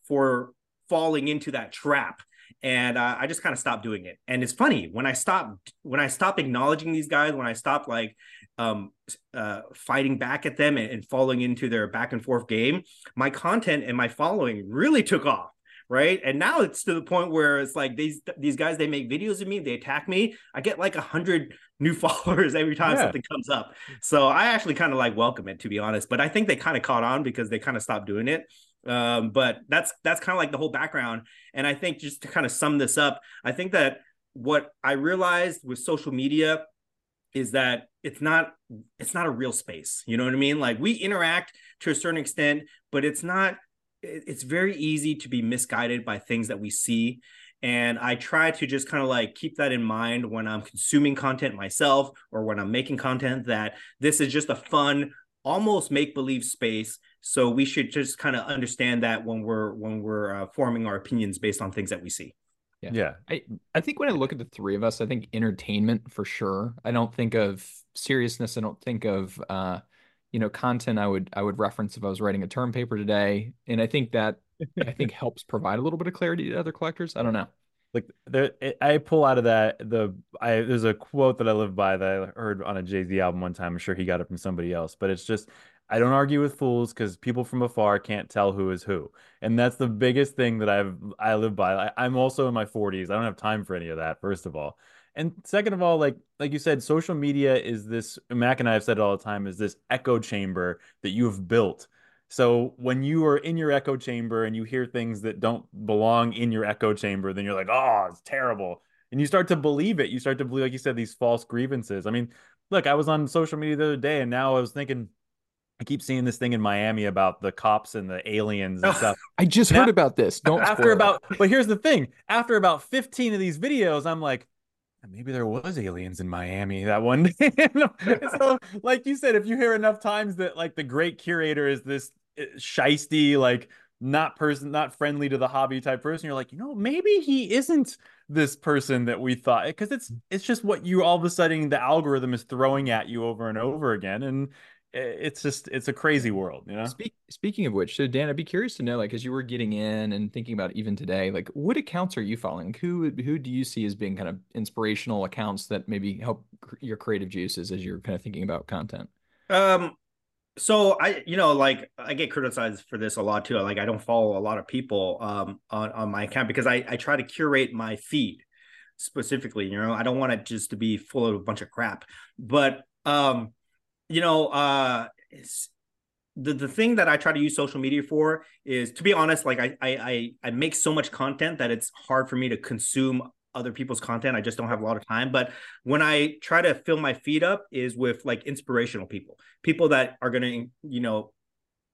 for falling into that trap, and uh, I just kind of stopped doing it. And it's funny when I stopped when I stopped acknowledging these guys, when I stopped like um uh fighting back at them and, and falling into their back and forth game, my content and my following really took off, right? And now it's to the point where it's like these these guys, they make videos of me, they attack me, I get like a hundred new followers every time yeah. something comes up. So I actually kind of like welcome it, to be honest, but I think they kind of caught on because they kind of stopped doing it. Um but that's that's kind of like the whole background. And I think just to kind of sum this up, I think that what I realized with social media is that it's not it's not a real space. You know what I mean? Like we interact to a certain extent, but it's not, it's very easy to be misguided by things that we see. And I try to just kind of like keep that in mind when I'm consuming content myself or when I'm making content, that this is just a fun, almost make-believe space. So we should just kind of understand that when we're when we're uh, forming our opinions based on things that we see. Yeah. yeah. I, I think when I look at the three of us, I think entertainment for sure. I don't think of seriousness. I don't think of, uh, you know, content I would, I would reference if I was writing a term paper today. And I think that, I think helps provide a little bit of clarity to other collectors. I don't know. Like there, I pull out of that the I there's a quote that I live by that I heard on a Jay-Z album one time. I'm sure he got it from somebody else, but it's just, I don't argue with fools because people from afar can't tell who is who, and that's the biggest thing that I've I live by. I, I'm also in my forties. I don't have time for any of that. First of all, and second of all, like like you said, social media is this. Mac and I have said it all the time. Is this echo chamber that you have built. So when you are in your echo chamber and you hear things that don't belong in your echo chamber, then you're like, oh, it's terrible. And you start to believe it. You start to believe, like you said, these false grievances. I mean, look, I was on social media the other day, and now I was thinking, I keep seeing this thing in Miami about the cops and the aliens and stuff. I just now, heard about this. Don't after spoil about. It. But here's the thing. After about fifteen of these videos, I'm like, maybe there was aliens in Miami that one day. So like you said, if you hear enough times that like the Great Curator is this shisty, like not person, not friendly to the hobby type person, you're like, you know, maybe he isn't this person that we thought, because it's it's just what you all of a sudden the algorithm is throwing at you over and over again. And it's just, it's a crazy world, you know? Speak, speaking of which, so Dan, I'd be curious to know, like, as you were getting in and thinking about even today, like, what accounts are you following? Like, who who do you see as being kind of inspirational accounts that maybe help your creative juices as you're kind of thinking about content? Um, so I, you know, like, I get criticized for this a lot too. Like, I don't follow a lot of people um on, on my account because I, I try to curate my feed specifically, you know? I don't want it just to be full of a bunch of crap, but, um, you know, uh, the the thing that I try to use social media for is, to be honest, like I I I make so much content that it's hard for me to consume other people's content. I just don't have a lot of time. But when I try to fill my feed up is with like inspirational people, people that are gonna, you know,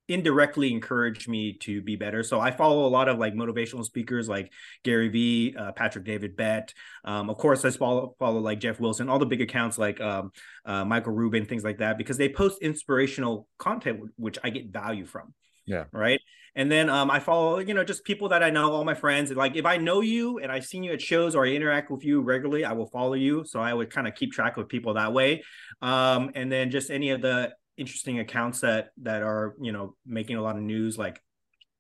indirectly encourage me to be better. So I follow a lot of like motivational speakers like Gary V, uh, Patrick David Bett. Um, of course, I follow, follow like Jeff Wilson, all the big accounts like um, uh, Michael Rubin, things like that, because they post inspirational content, which I get value from. Yeah. Right. And then um, I follow, you know, just people that I know, all my friends. And like, if I know you and I've seen you at shows or I interact with you regularly, I will follow you. So I would kind of keep track of people that way. Um, and then just any of the interesting accounts that that are, you know, making a lot of news. Like,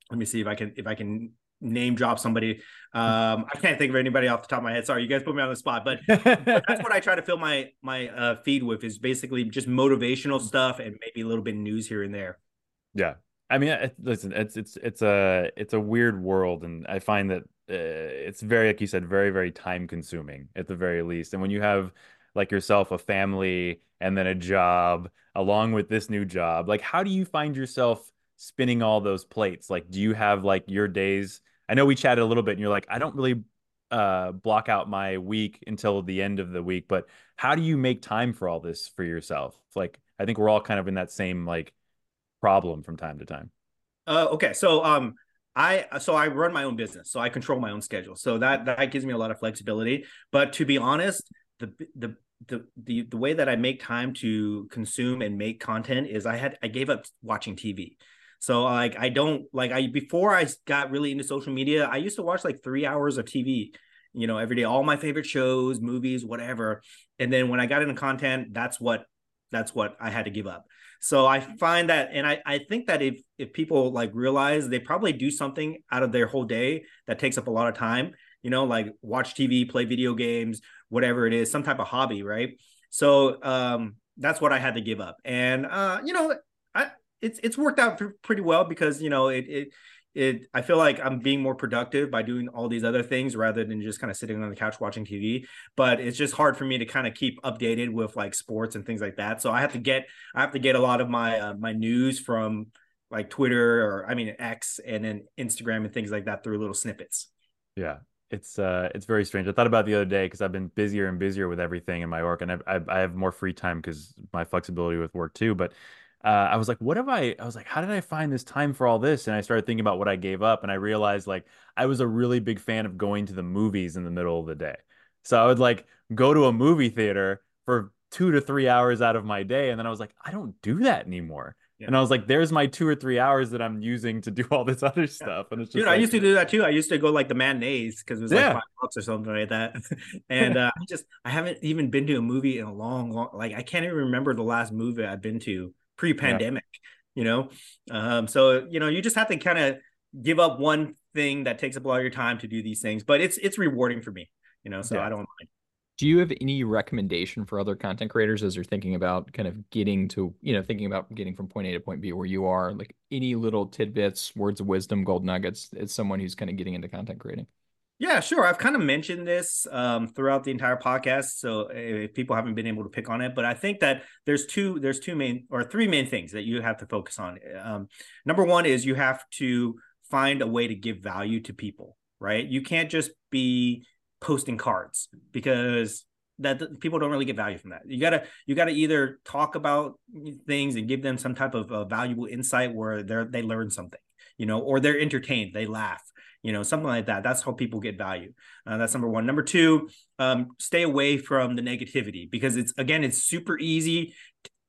let me see if I can if I can name drop somebody. Um, I can't think of anybody off the top of my head. Sorry, you guys put me on the spot. But, but that's what I try to fill my my uh, feed with, is basically just motivational stuff and maybe a little bit of news here and there. Yeah, I mean, it, listen, it's it's it's a it's a weird world, and I find that uh, it's very, like you said, very very time consuming at the very least. And when you have like yourself a family and then a job, along with this new job, like, how do you find yourself spinning all those plates? Like, do you have like your days? I know we chatted a little bit and you're like, I don't really uh, block out my week until the end of the week, but how do you make time for all this for yourself? Like, I think we're all kind of in that same like problem from time to time. Uh, okay. So, um, I, so I run my own business, so I control my own schedule. So that, that gives me a lot of flexibility, but to be honest, the, the, The, the the way that I make time to consume and make content is I had I gave up watching T V. So like I don't like I before I got really into social media, I used to watch like three hours of T V, you know, every day, all my favorite shows, movies, whatever. And then when I got into content, that's what that's what I had to give up. So I find that, and I I think that if if people like realize, they probably do something out of their whole day that takes up a lot of time, you know, like watch T V, play video games, whatever it is, some type of hobby, right? So um, that's what I had to give up. And, uh, you know, I, it's it's worked out pretty well because, you know, it, it, it. I feel like I'm being more productive by doing all these other things rather than just kind of sitting on the couch watching T V. But it's just hard for me to kind of keep updated with like sports and things like that. So I have to get, I have to get a lot of my, uh, my news from like Twitter or, I mean, X and then Instagram and things like that through little snippets. Yeah. It's uh, it's very strange. I thought about it the other day because I've been busier and busier with everything in my work, and I've, I've, I have more free time because my flexibility with work too. But uh, I was like, what have I? I was like, how did I find this time for all this? And I started thinking about what I gave up, and I realized like I was a really big fan of going to the movies in the middle of the day. So I would like go to a movie theater for two to three hours out of my day, and then I was like, I don't do that anymore. And I was like, there's my two or three hours that I'm using to do all this other stuff. And it's just, dude, like, I used to do that too. I used to go like the matinees because it was yeah. like five bucks or something like that. And uh, I just, I haven't even been to a movie in a long, long, like I can't even remember the last movie I've been to pre-pandemic, yeah. you know? Um, so, you know, you just have to kind of give up one thing that takes up a lot of your time to do these things, but it's it's rewarding for me, you know, so yeah. I don't mind. Do you have any recommendation for other content creators as you're thinking about kind of getting to, you know, thinking about getting from point A to point B where you are, like any little tidbits, words of wisdom, gold nuggets as someone who's kind of getting into content creating? Yeah, sure. I've kind of mentioned this um, throughout the entire podcast, so if people haven't been able to pick on it, but I think that there's two, there's two main or three main things that you have to focus on. Um, number one is you have to find a way to give value to people, right? You can't just be posting cards because that people don't really get value from that. You gotta, you gotta either talk about things and give them some type of uh, valuable insight where they they learn something, you know, or they're entertained, they laugh, you know, something like that. That's how people get value. Uh, that's number one. Number two, um, stay away from the negativity because it's, again, it's super easy.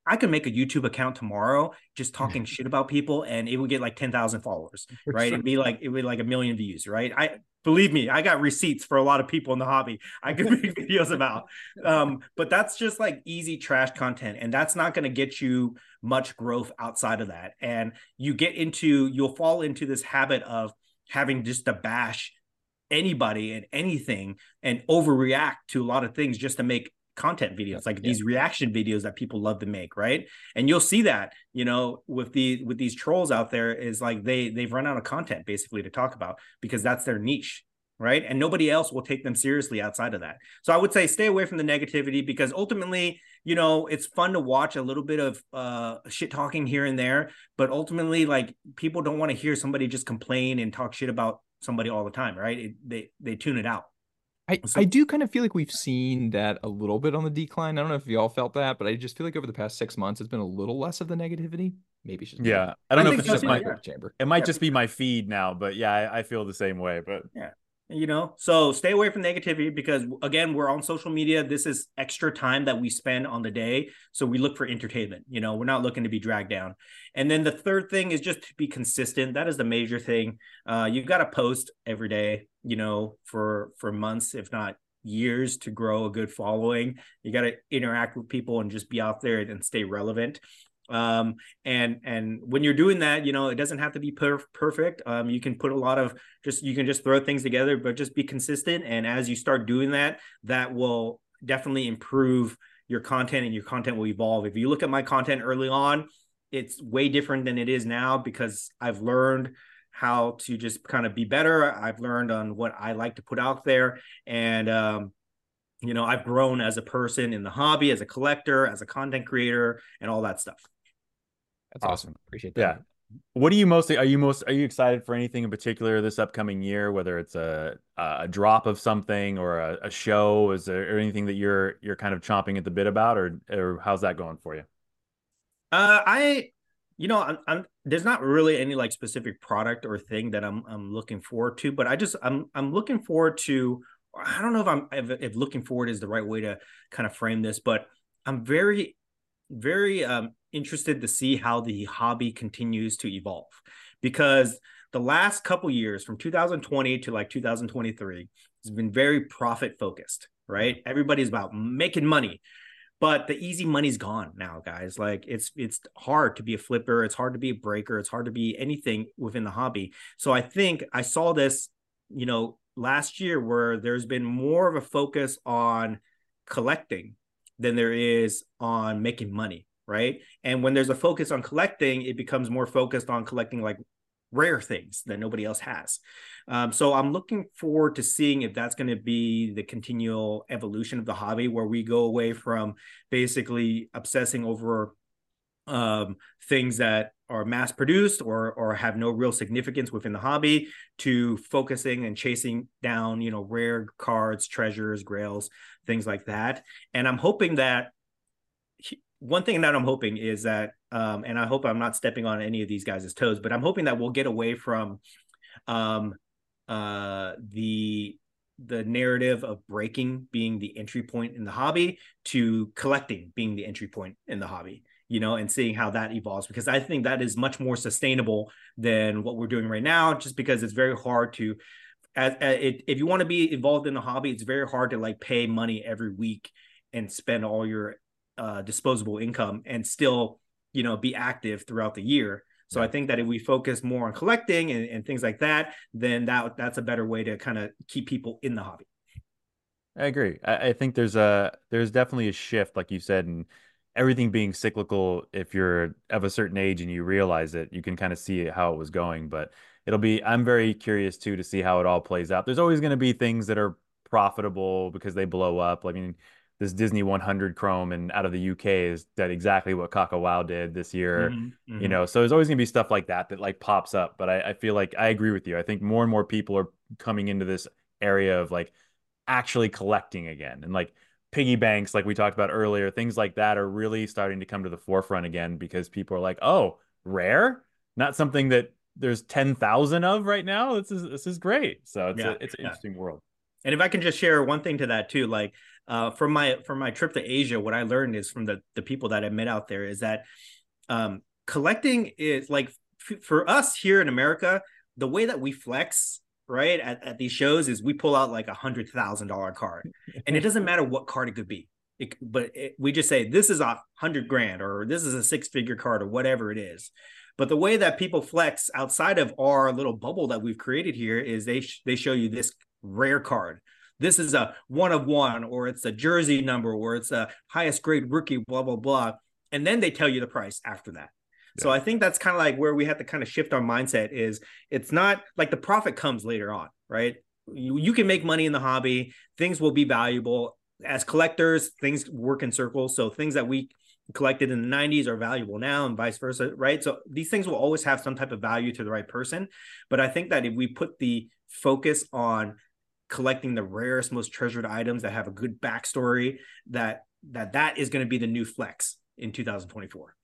I can make a YouTube account tomorrow just talking shit about people and it would get like ten thousand followers, right? It'd be like, it would like a million views, right? I, Believe me, I got receipts for a lot of people in the hobby I could make videos about. Um, but that's just like easy trash content. And that's not going to get you much growth outside of that. And you get into, you'll fall into this habit of having just to bash anybody and anything and overreact to a lot of things just to make content videos, like yeah. these reaction videos that people love to make, right? And you'll see that, you know, with the with these trolls out there is like they they've run out of content basically to talk about because that's their niche, right? And nobody else will take them seriously outside of that. So I would say stay away from the negativity because ultimately, you know, it's fun to watch a little bit of uh shit talking here and there, but ultimately, like, people don't want to hear somebody just complain and talk shit about somebody all the time, right? It, they they tune it out. I, I do kind of feel like we've seen that a little bit on the decline. I don't know if y'all felt that, but I just feel like over the past six months, it's been a little less of the negativity. Maybe it's just yeah. Me. I don't I know if it's just my yeah. chamber. It might yeah. just be my feed now, but yeah, I, I feel the same way. But yeah, you know, so stay away from negativity because again, we're on social media. This is extra time that we spend on the day, so we look for entertainment. You know, we're not looking to be dragged down. And then the third thing is just to be consistent. That is the major thing. Uh, you've got to post every day, you know, for, for months, if not years, to grow a good following. You got to interact with people and just be out there and stay relevant. Um, and, and when you're doing that, you know, it doesn't have to be per- perfect. Um, you can put a lot of just, you can just throw things together, but just be consistent. And as you start doing that, that will definitely improve your content and your content will evolve. If you look at my content early on, it's way different than it is now because I've learned how to just kind of be better. I've learned on what I like to put out there. And, um, you know, I've grown as a person in the hobby, as a collector, as a content creator, and all that stuff. That's awesome. awesome. Appreciate that. Yeah. What are you mostly, are you most, are you excited for anything in particular this upcoming year, whether it's a, a drop of something or a, a show? Is there anything that you're, you're kind of chomping at the bit about, or, or how's that going for you? Uh, I, You know, I'm, I'm, there's not really any like specific product or thing that I'm I'm looking forward to, but I just I'm I'm looking forward to. I don't know if I'm if, if looking forward is the right way to kind of frame this, but I'm very, very um, interested to see how the hobby continues to evolve, because the last couple years from two thousand twenty to like two thousand twenty-three has been very profit focused, right? Everybody's about making money. But the easy money's gone now, guys. Like it's it's hard to be a flipper. It's hard to be a breaker. It's hard to be anything within the hobby. So I think I saw this, you know, last year where there's been more of a focus on collecting than there is on making money, right? And when there's a focus on collecting, it becomes more focused on collecting like rare things that nobody else has. Um, so I'm looking forward to seeing if that's going to be the continual evolution of the hobby, where we go away from basically obsessing over um, things that are mass produced or or have no real significance within the hobby to focusing and chasing down, you know, rare cards, treasures, grails, things like that. And I'm hoping that one thing that I'm hoping is that, um, and I hope I'm not stepping on any of these guys' toes, but I'm hoping that we'll get away from um, uh, the the narrative of breaking being the entry point in the hobby to collecting being the entry point in the hobby, you know, and seeing how that evolves, because I think that is much more sustainable than what we're doing right now, just because it's very hard to, as, as it, if you want to be involved in the hobby, it's very hard to like pay money every week and spend all your Uh, disposable income and still, you know, be active throughout the year. So I think that if we focus more on collecting and, and things like that, then that that's a better way to kind of keep people in the hobby. I agree. I, I think there's a there's definitely a shift, like you said, and everything being cyclical. If you're of a certain age and you realize it, you can kind of see how it was going. But it'll be, I'm very curious too to see how it all plays out. There's always going to be things that are profitable because they blow up. I mean, this Disney one hundred Chrome and out of the U K is that exactly what Kaka Wow did this year, mm-hmm, mm-hmm. you know, so there's always gonna be stuff like that that like pops up. But I, I feel like I agree with you. I think more and more people are coming into this area of like actually collecting again, and like Piggybanx, like we talked about earlier, things like that are really starting to come to the forefront again, because people are like, oh, rare, not something that there's ten thousand of right now. This is, this is great. So it's, yeah, a, it's an yeah. interesting world. And if I can just share one thing to that too, like uh, from my from my trip to Asia, what I learned is from the, the people that I met out there is that um, collecting is like, f- for us here in America, the way that we flex, right, at, at these shows is we pull out like a hundred thousand dollar card, and it doesn't matter what card it could be. It, but it, we just say, this is a hundred grand, or this is a six figure card, or whatever it is. But the way that people flex outside of our little bubble that we've created here is they sh- they show you this rare card. This is a one of one, or it's a jersey number, or it's a highest grade rookie, blah, blah, blah. And then they tell you the price after that. Yeah. So I think that's kind of like where we have to kind of shift our mindset is it's not like the profit comes later on, right? You, you can make money in the hobby. Things will be valuable. As collectors, things work in circles. So things that we collected in the nineties are valuable now, and vice versa, right? So these things will always have some type of value to the right person. But I think that if we put the focus on collecting the rarest, most treasured items that have a good backstory, that that that is going to be the new flex in two thousand twenty-four.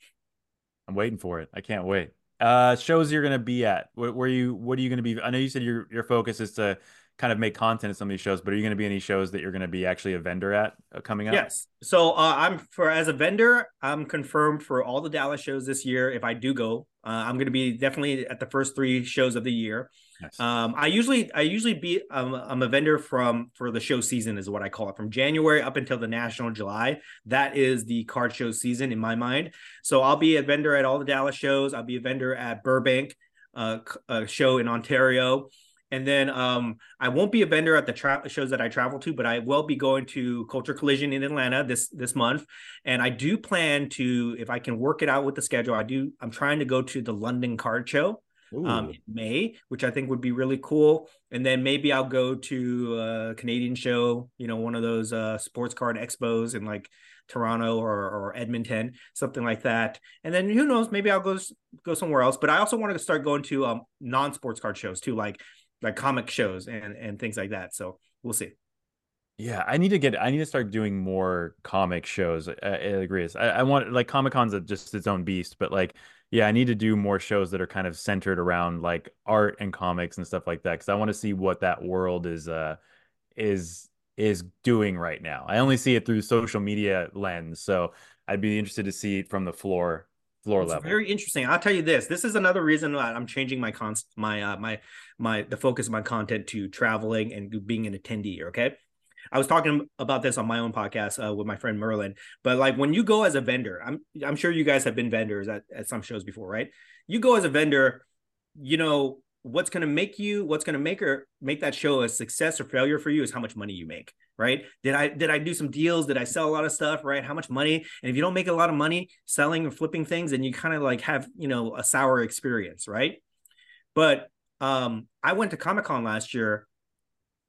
I'm waiting for it. I can't wait. Uh, shows you're going to be at, where, where you, what are you going to be? I know you said your your focus is to kind of make content at some of these shows, but are you going to be any shows that you're going to be actually a vendor at uh, coming up? Yes. So uh, I'm for as a vendor, I'm confirmed for all the Dallas shows this year. If I do go, uh, I'm going to be definitely at the first three shows of the year. Nice. Um, I usually, I usually be, um, I'm a vendor from, for the show season is what I call it, from January up until the national July. That is the card show season in my mind. So I'll be a vendor at all the Dallas shows. I'll be a vendor at Burbank, uh, a show in Ontario. And then um, I won't be a vendor at the tra- shows that I travel to, but I will be going to Culture Collision in Atlanta this this month. And I do plan to, if I can work it out with the schedule, I do, I'm trying to go to the London Card Show. Um, in May, which I think would be really cool. And then maybe I'll go to a Canadian show, you know, one of those uh, sports card expos in like Toronto or, or Edmonton, something like that. And then who knows, maybe I'll go go somewhere else. But I also want to start going to um, non-sports card shows too, like like comic shows and, and things like that. So we'll see. Yeah, I need to get, I need to start doing more comic shows. I, I agree. I, I want, like, Comic-Con's just its own beast, but like, yeah, I need to do more shows that are kind of centered around like art and comics and stuff like that, because I want to see what that world is uh is is doing right now. I only see it through social media lens, so I'd be interested to see it from the floor floor it's level. Very interesting. I'll tell you this. This is another reason that I'm changing my cons my uh, my my the focus of my content to traveling and being an attendee. Okay, I was talking about this on my own podcast uh, with my friend Merlin, but like when you go as a vendor, I'm I'm sure you guys have been vendors at, at some shows before, right? You go as a vendor, you know, what's going to make you, what's going to make or make that show a success or failure for you is how much money you make, right? Did I, did I do some deals? Did I sell a lot of stuff, right? How much money? And if you don't make a lot of money selling or flipping things, then you kind of like have, you know, a sour experience, right? But um, I went to Comic-Con last year.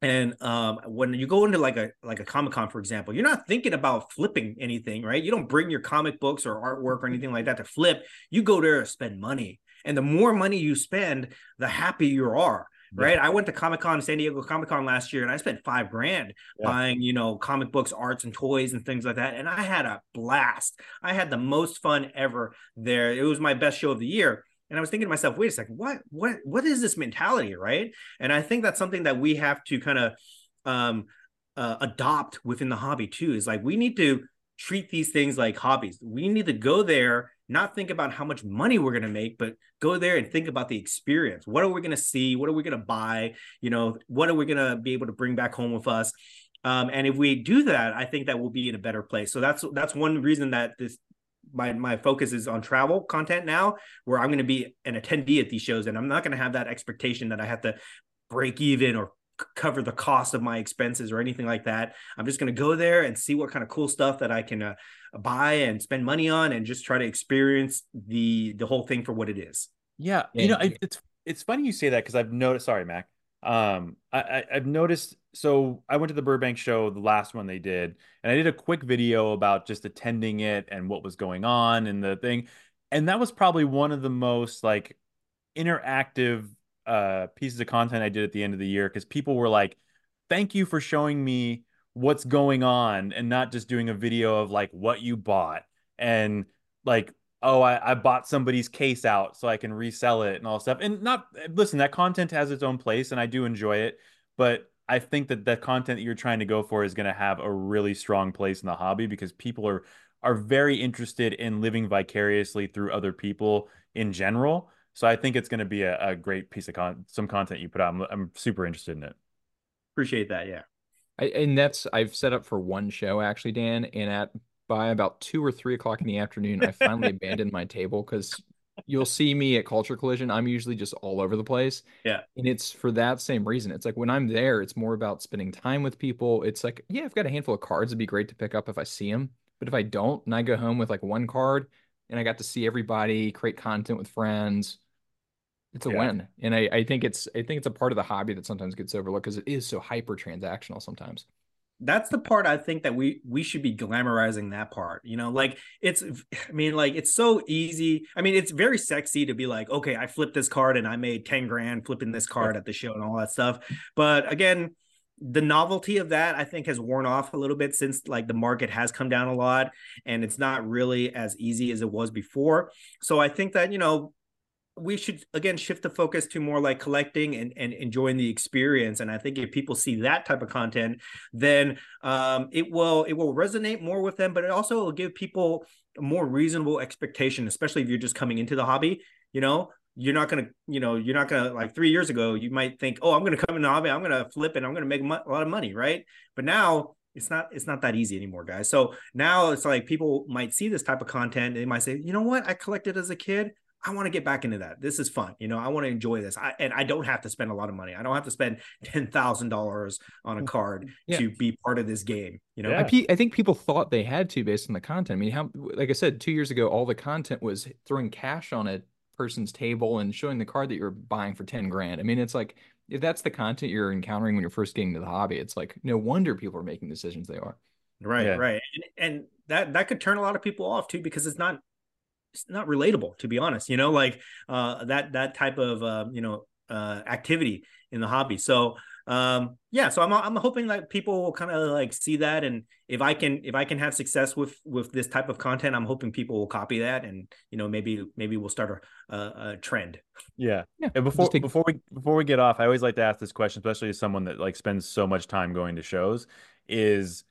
And um, when you go into like a like a Comic-Con, for example, you're not thinking about flipping anything, right? You don't bring your comic books or artwork or anything like that to flip. You go there to spend money. And the more money you spend, the happy you are, right? Yeah. I went to Comic-Con, San Diego Comic-Con last year, and I spent five grand yeah. buying, you know, comic books, arts, and toys and things like that. And I had a blast. I had the most fun ever there. It was my best show of the year. And I was thinking to myself, wait a second, what, what, what is this mentality, right? And I think that's something that we have to kind of um, uh, adopt within the hobby too. Is like we need to treat these things like hobbies. We need to go there, not think about how much money we're going to make, but go there and think about the experience. What are we going to see? What are we going to buy? You know, what are we going to be able to bring back home with us? Um, and if we do that, I think that we'll be in a better place. So that's that's one reason that this my my focus is on travel content now, where I'm going to be an attendee at these shows, and I'm not going to have that expectation that I have to break even or cover the cost of my expenses or anything like that. I'm just going to go there and see what kind of cool stuff that I can uh, buy and spend money on, and just try to experience the the whole thing for what it is. Yeah, and, you know, I, it's it's funny you say that, because I've noticed. Sorry, Mac. Um, I, I I've noticed. So I went to the Burbank show, the last one they did, and I did a quick video about just attending it and what was going on and the thing, and that was probably one of the most like interactive uh pieces of content I did at the end of the year, because people were like, thank you for showing me what's going on and not just doing a video of like what you bought, and like, oh, I, I bought somebody's case out so I can resell it and all stuff. And not, listen, that content has its own place and I do enjoy it, but I think that the content that you're trying to go for is going to have a really strong place in the hobby, because people are are very interested in living vicariously through other people in general. So I think it's going to be a, a great piece of con some content you put out. I'm, I'm super interested in it. Appreciate that. Yeah. I, and that's, I've set up for one show actually, Dan, and at by about two or three o'clock in the afternoon, I finally abandoned my table, because you'll see me at Culture Collision, I'm usually just all over the place. Yeah. And it's for that same reason. It's like when I'm there, it's more about spending time with people. It's like, yeah, I've got a handful of cards. It'd be great to pick up if I see them. But if I don't, and I go home with like one card and I got to see everybody, create content with friends, it's a yeah. win. And I, I think it's, I think it's a part of the hobby that sometimes gets overlooked, because it is so hyper transactional sometimes. That's the part I think that we we should be glamorizing, that part, you know, like it's, I mean, like it's so easy. I mean, it's very sexy to be like, okay, I flipped this card and I made ten grand flipping this card at the show and all that stuff. But again, the novelty of that, I think, has worn off a little bit since like the market has come down a lot, and it's not really as easy as it was before. So I think that, you know, we should, again, shift the focus to more like collecting and, and enjoying the experience. And I think if people see that type of content, then um, it will it will resonate more with them, but it also will give people a more reasonable expectation, especially if you're just coming into the hobby. You know, you're not going to, you know, you're not going to, like three years ago, you might think, oh, I'm going to come in the hobby, I'm going to flip and I'm going to make a lot of money, right? But now it's not, it's not that easy anymore, guys. So now it's like people might see this type of content and they might say, you know what, I collected as a kid, I want to get back into that. This is fun. You know, I want to enjoy this. I, and I don't have to spend a lot of money. I don't have to spend ten thousand dollars on a card yeah. to be part of this game. You know, yeah. I, I think people thought they had to based on the content. I mean, how, like I said, two years ago, all the content was throwing cash on a person's table and showing the card that you're buying for ten grand. I mean, it's like, if that's the content you're encountering when you're first getting to the hobby, it's like, no wonder people are making decisions they are. Right. Yeah. Right. And, and that, that could turn a lot of people off too, because it's not, it's not relatable, to be honest, you know, like uh, that, that type of, uh, you know, uh, activity in the hobby. So um, yeah, so I'm, I'm hoping that people will kind of like see that. And if I can, if I can have success with, with this type of content, I'm hoping people will copy that. And, you know, maybe, maybe we'll start a, a, a trend. Yeah. yeah. And before, take... before we, before we get off, I always like to ask this question, especially as someone that like spends so much time going to shows, is,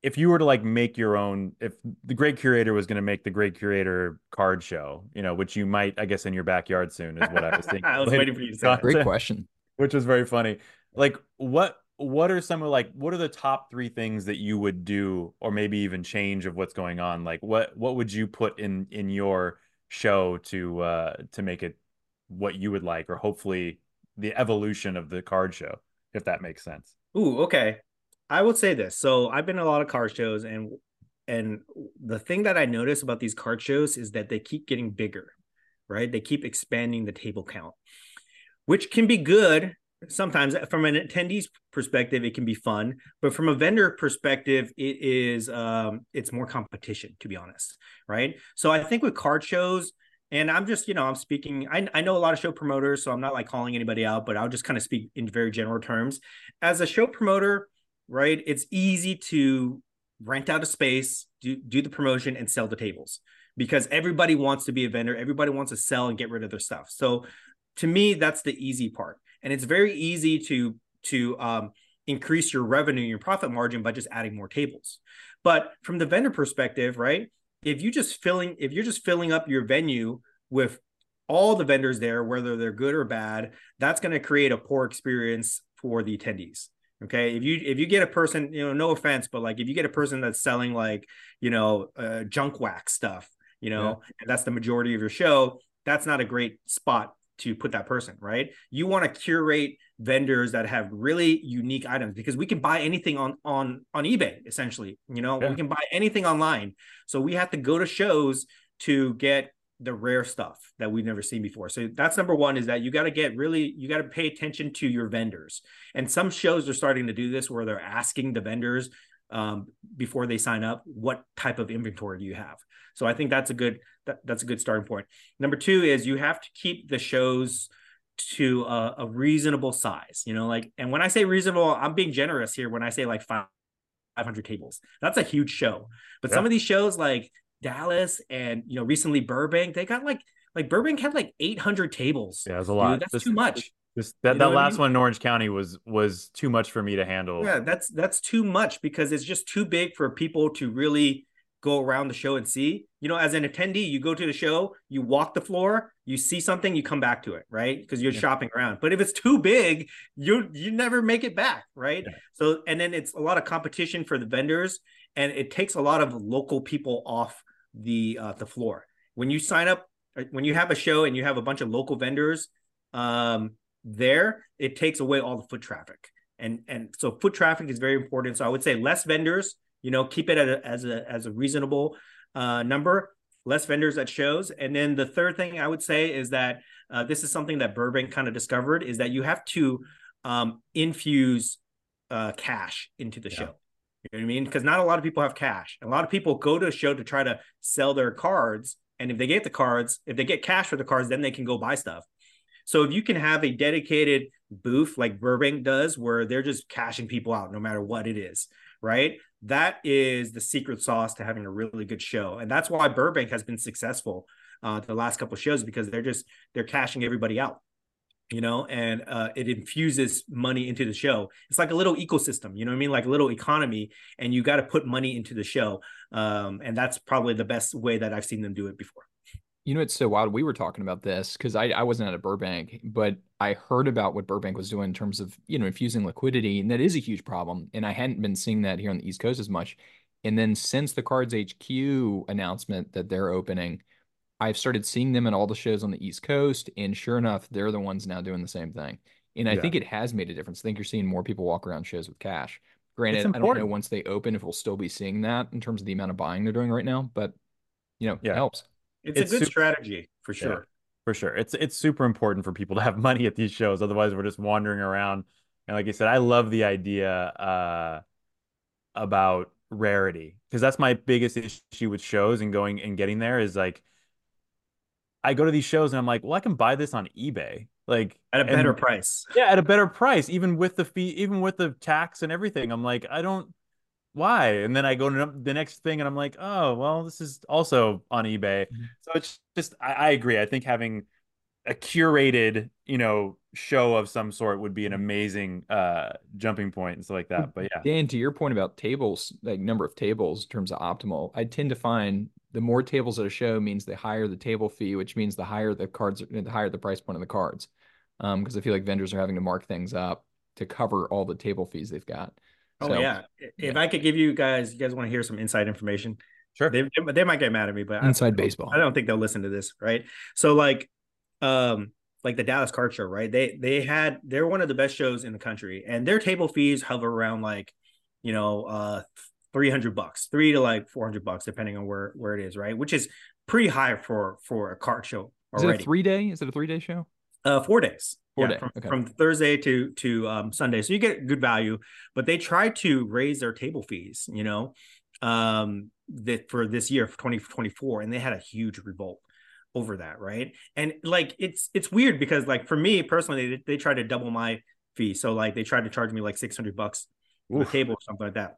if you were to like make your own, if the Great Curator was going to make the Great Curator card show, you know, which you might, I guess, in your backyard soon is what I was thinking. I was waiting for you to say. Great question. Which was very funny. Like what, what are some of like, what are the top three things that you would do, or maybe even change of what's going on? Like what, what would you put in, in your show to, uh, to make it what you would like, or hopefully the evolution of the card show, if that makes sense? Ooh, okay. I would say this. So I've been to a lot of card shows, and and the thing that I notice about these card shows is that they keep getting bigger, right? They keep expanding the table count, which can be good. Sometimes from an attendee's perspective, it can be fun, but from a vendor perspective, it is um, it's more competition, to be honest, right? So I think with card shows, and I'm just, you know, I'm speaking, I, I know a lot of show promoters, so I'm not like calling anybody out, but I'll just kind of speak in very general terms. As a show promoter, right, it's easy to rent out a space, do, do the promotion, and sell the tables, because everybody wants to be a vendor. Everybody wants to sell and get rid of their stuff. So to me, that's the easy part. And it's very easy to, to um, increase your revenue, your profit margin by just adding more tables. But from the vendor perspective, right, if you just filling, if you're just filling up your venue with all the vendors there, whether they're good or bad, that's going to create a poor experience for the attendees. Okay. If you, if you get a person, you know, no offense, but like, if you get a person that's selling like, you know, uh, junk wax stuff you know, yeah. and that's the majority of your show, that's not a great spot to put that person, right? You want to curate vendors that have really unique items, because we can buy anything on, on, on eBay, essentially, you know, yeah. we can buy anything online. So we have to go to shows to get the rare stuff that we've never seen before. So that's number one, is that you got to get really, you got to pay attention to your vendors. And some shows are starting to do this, where they're asking the vendors um, before they sign up, what type of inventory do you have? So I think that's a good, that, that's a good starting point. Number two is you have to keep the shows to a, a reasonable size, you know, like, and when I say reasonable, I'm being generous here. When I say like five hundred tables, that's a huge show, but yeah. some of these shows like Dallas and, you know, recently Burbank, they got like, like Burbank had like eight hundred tables. Yeah, it was a lot. Dude, that's this, too much. This, that you that last I mean? one in Orange County was, was too much for me to handle. Yeah, that's, that's too much, because it's just too big for people to really go around the show and see, you know, as an attendee, you go to the show, you walk the floor, you see something, you come back to it, right? Because you're yeah. shopping around. But if it's too big, you, you never make it back, right? Yeah. So, and then it's a lot of competition for the vendors, and it takes a lot of local people off the uh, the floor. When you sign up, when you have a show and you have a bunch of local vendors um, there, it takes away all the foot traffic. And and so foot traffic is very important. So I would say less vendors, you know, keep it at a, as a as a reasonable uh, number, less vendors at shows. And then the third thing I would say is that uh, this is something that Burbank kind of discovered, is that you have to um, infuse uh, cash into the yeah. show. You know what I mean? Because not a lot of people have cash. A lot of people go to a show to try to sell their cards. And if they get the cards, if they get cash for the cards, then they can go buy stuff. So if you can have a dedicated booth like Burbank does, where they're just cashing people out no matter what it is, right? That is the secret sauce to having a really good show. And that's why Burbank has been successful uh, the last couple of shows, because they're just, they're cashing everybody out. You know, and uh, it infuses money into the show. It's like a little ecosystem, you know what I mean? Like a little economy, and you got to put money into the show. Um, and that's probably the best way that I've seen them do it before. You know, it's so wild. We were talking about this because I, I wasn't at Burbank, but I heard about what Burbank was doing in terms of, you know, infusing liquidity. And that is a huge problem. And I hadn't been seeing that here on the East Coast as much. And then since the Cards H Q announcement that they're opening, I've started seeing them at all the shows on the East Coast, and sure enough, they're the ones now doing the same thing. And I yeah. think it has made a difference. I think you're seeing more people walk around shows with cash. Granted, I don't know once they open if we'll still be seeing that in terms of the amount of buying they're doing right now, but you know, yeah. it helps. It's, it's a good super, strategy for sure. Yeah, for sure. It's, it's super important for people to have money at these shows. Otherwise we're just wandering around. And like I said, I love the idea uh, about rarity, because that's my biggest issue with shows and going and getting there is like, I go to these shows and I'm like, well, I can buy this on eBay, like at a better and, price. Yeah, at a better price, even with the fee, even with the tax and everything. I'm like, I don't, why? And then I go to the next thing and I'm like, oh, well, this is also on eBay. Mm-hmm. So it's just, I, I agree. I think having a curated, you know, show of some sort would be an amazing uh, jumping point and stuff like that. But yeah, Dan, to your point about tables, like number of tables in terms of optimal, I tend to find the more tables at a show means the higher the table fee, which means the higher the cards, the higher the price point of the cards. Um, because I feel like vendors are having to mark things up to cover all the table fees they've got. Oh so, yeah. If yeah. I could give you guys, you guys want to hear some inside information? Sure. They, they might get mad at me, but inside I, baseball. I don't think they'll listen to this. Right. So like, um, like the Dallas Card Show, right? They, they had, they're one of the best shows in the country, and their table fees hover around like, you know, uh, three hundred bucks, three to like four hundred bucks, depending on where, where it is. Right. Which is pretty high for, for a card show already. Is it a three day? Is it a three day show? Uh, four days, four yeah, day. from, okay. from Thursday to, to um, Sunday. So you get good value, but they try to raise their table fees, you know, um, that for this year, for twenty twenty-four, and they had a huge revolt over that. Right. And like, it's, it's weird because like, for me personally, they, they tried to double my fee. So like they tried to charge me like six hundred bucks for a table or something like that.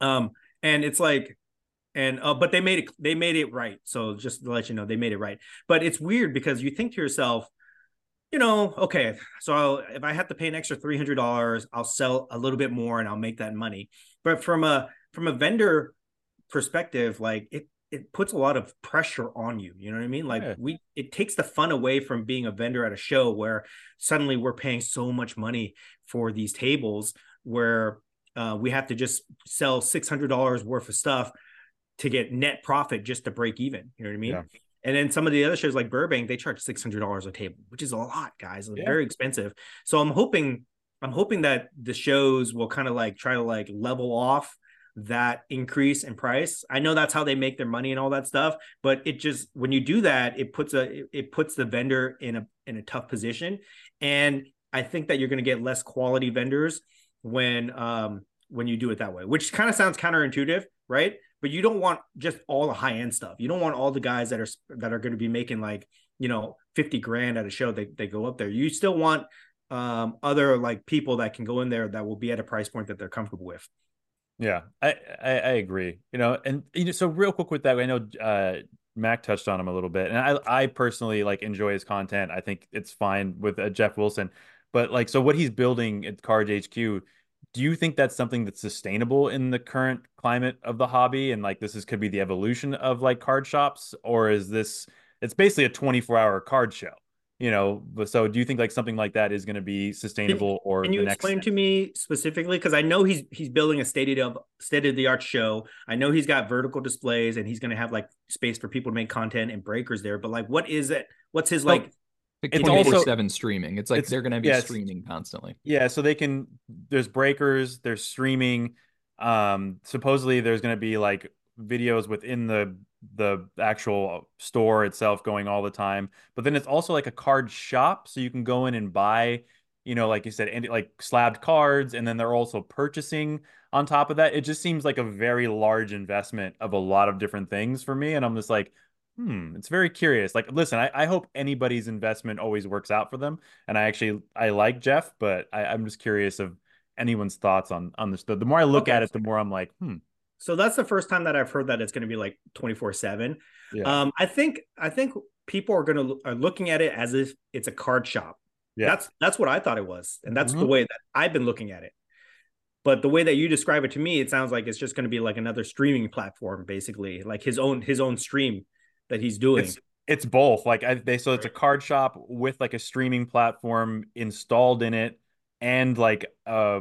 Um, and it's like, and, uh, but they made it, they made it right. So just to let you know, they made it right. But it's weird because you think to yourself, you know, okay, so I'll, if I have to pay an extra three hundred dollars, I'll sell a little bit more and I'll make that money. But from a, from a vendor perspective, like it, it puts a lot of pressure on you. You know what I mean? Like yeah. we, it takes the fun away from being a vendor at a show where suddenly we're paying so much money for these tables where, Uh, we have to just sell six hundred dollars worth of stuff to get net profit just to break even. You know what I mean? Yeah. And then some of the other shows like Burbank, they charge six hundred dollars a table, which is a lot, guys. It's yeah. very expensive. So I'm hoping, I'm hoping that the shows will kind of like try to like level off that increase in price. I know that's how they make their money and all that stuff, but it just, when you do that, it puts a, it puts the vendor in a, in a tough position. And I think that you're going to get less quality vendors when, um, when you do it that way, which kind of sounds counterintuitive, right? But you don't want just all the high end stuff. You don't want all the guys that are, that are going to be making like, you know, fifty grand at a show. They, they go up there. You still want um, other like people that can go in there that will be at a price point that they're comfortable with. Yeah, I, I, I agree. You know, and you know, so real quick with that, I know uh, Mac touched on him a little bit, and I, I personally like enjoy his content. I think it's fine with uh, Jeff Wilson, but like, so what he's building at Cards H Q, do you think that's something that's sustainable in the current climate of the hobby? And like, this is could be the evolution of like card shops, or is this? It's basically a twenty-four hour card show. You know, so do you think like something like that is going to be sustainable? Or can you the explain next to me specifically? Because I know he's he's building a state of state of the art show. I know he's got vertical displays and he's going to have like space for people to make content and breakers there. But like, what is it? What's his like? It's also seven streaming. It's like it's, they're going to be yeah, streaming constantly. Yeah, so they can. There's breakers. There's streaming. Um, supposedly there's going to be like videos within the. the actual store itself going all the time, but then it's also like a card shop, so you can go in and buy, you know, like you said, and like slabbed cards, and then they're also purchasing on top of that. It just seems like a very large investment of a lot of different things for me, and I'm just like, hmm it's very curious. Like, listen, I, I hope anybody's investment always works out for them, and I actually I like Jeff, but I, I'm just curious of anyone's thoughts on on this. The, the more I look okay. at it, the more I'm like, hmm so that's the first time that I've heard that it's going to be like twenty-four seven. Yeah. Um, I think I think people are going to are looking at it as if it's a card shop. Yeah. That's that's what I thought it was. And that's mm-hmm. the way that I've been looking at it. But the way that you describe it to me, it sounds like it's just going to be like another streaming platform, basically, like his own his own stream that he's doing. It's, it's both. Like I, they so it's a card shop with like a streaming platform installed in it, and like uh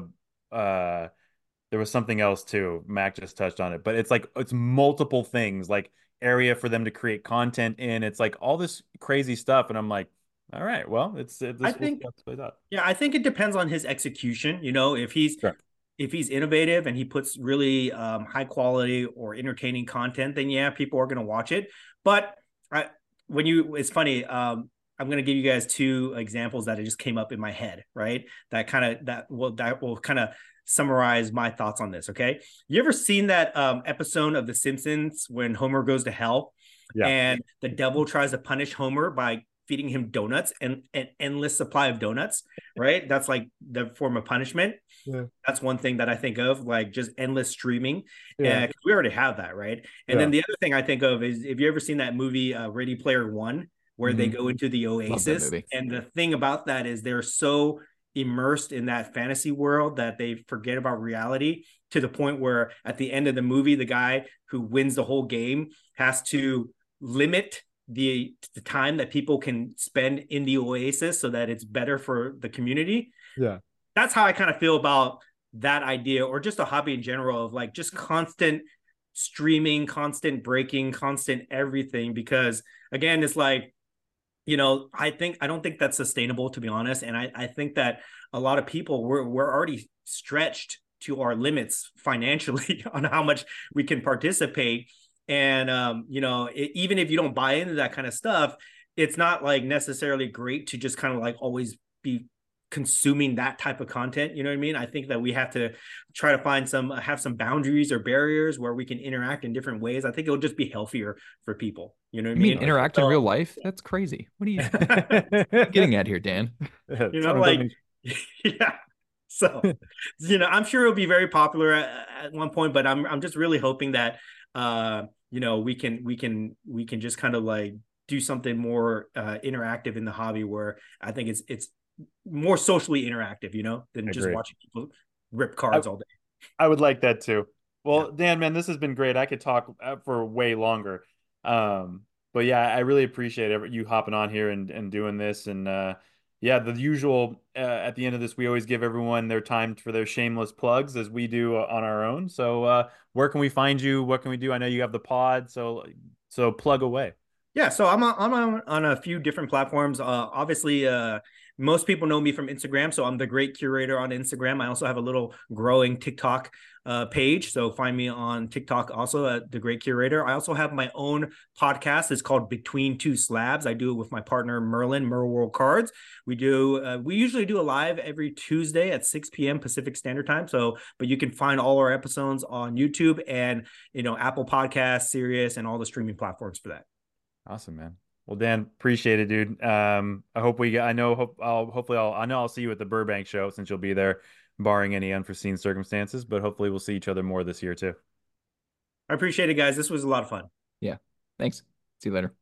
uh there was something else too. Mac just touched on it, but it's like, it's multiple things, like area for them to create content in. It's like all this crazy stuff. And I'm like, all right, well, it's, it's I think, yeah, I think it depends on his execution. You know, if he's, sure. if he's innovative and he puts really um, high quality or entertaining content, then yeah, people are going to watch it. But I, when you, it's funny, um, I'm going to give you guys two examples that it just came up in my head, right? That kind of, that will, that will kind of, summarize my thoughts on this. Okay, you ever seen that um episode of The Simpsons when Homer goes to hell yeah. and the devil tries to punish Homer by feeding him donuts and an endless supply of donuts, right? That's like the form of punishment. Yeah. That's one thing that I think of, like just endless streaming. Yeah, uh, we already have that, right? And yeah. then the other thing I think of is, have you ever seen that movie uh, Ready Player One, where mm-hmm. they go into the Oasis? And the thing about that is they're so immersed in that fantasy world that they forget about reality, to the point where at the end of the movie, the guy who wins the whole game has to limit the, the time that people can spend in the Oasis so that it's better for the community. Yeah. That's how I kind of feel about that idea, or just a hobby in general, of like just constant streaming, constant breaking, constant everything. Because again, it's like, you know, I think I don't think that's sustainable, to be honest. And I, I think that a lot of people we're we're already stretched to our limits financially on how much we can participate. And um, you know, it, even if you don't buy into that kind of stuff, it's not like necessarily great to just kind of like always be consuming that type of content. You know what I mean? I think that we have to try to find some have some boundaries or barriers where we can interact in different ways. I think it'll just be healthier for people. You know what I mean? mean interact so, in real life? That's crazy. What are you getting at here, Dan? You know, like, yeah. So, you know, I'm sure it'll be very popular at, at one point, but I'm I'm just really hoping that uh, you know, we can we can we can just kind of like do something more uh, interactive in the hobby, where I think it's it's more socially interactive, you know, than Agreed. Just watching people rip cards I, all day. I would like that too. Well, yeah. Dan, man, this has been great. I could talk for way longer. Um, but yeah, I really appreciate you hopping on here and, and doing this. And uh, yeah, the usual, uh, at the end of this, we always give everyone their time for their shameless plugs as we do on our own. So uh, where can we find you? What can we do? I know you have the pod, so so plug away. Yeah, so I'm on, I'm on, on a few different platforms. Uh, obviously, uh, most people know me from Instagram, so I'm the Great Curator on Instagram. I also have a little growing TikTok uh, page, so find me on TikTok also at the Great Curator. I also have my own podcast. It's called Between Two Slabs. I do it with my partner Merlin, Merlworld Cards. We do uh, we usually do a live every Tuesday at six p m Pacific Standard Time. So, but you can find all our episodes on YouTube and you know Apple Podcasts, Sirius, and all the streaming platforms for that. Awesome, man. Well, Dan, appreciate it, dude. Um, I hope we, I know, hope I'll, hopefully I'll, I know I'll see you at the Burbank show since you'll be there barring any unforeseen circumstances, but hopefully we'll see each other more this year too. I appreciate it, guys. This was a lot of fun. Yeah. Thanks. See you later.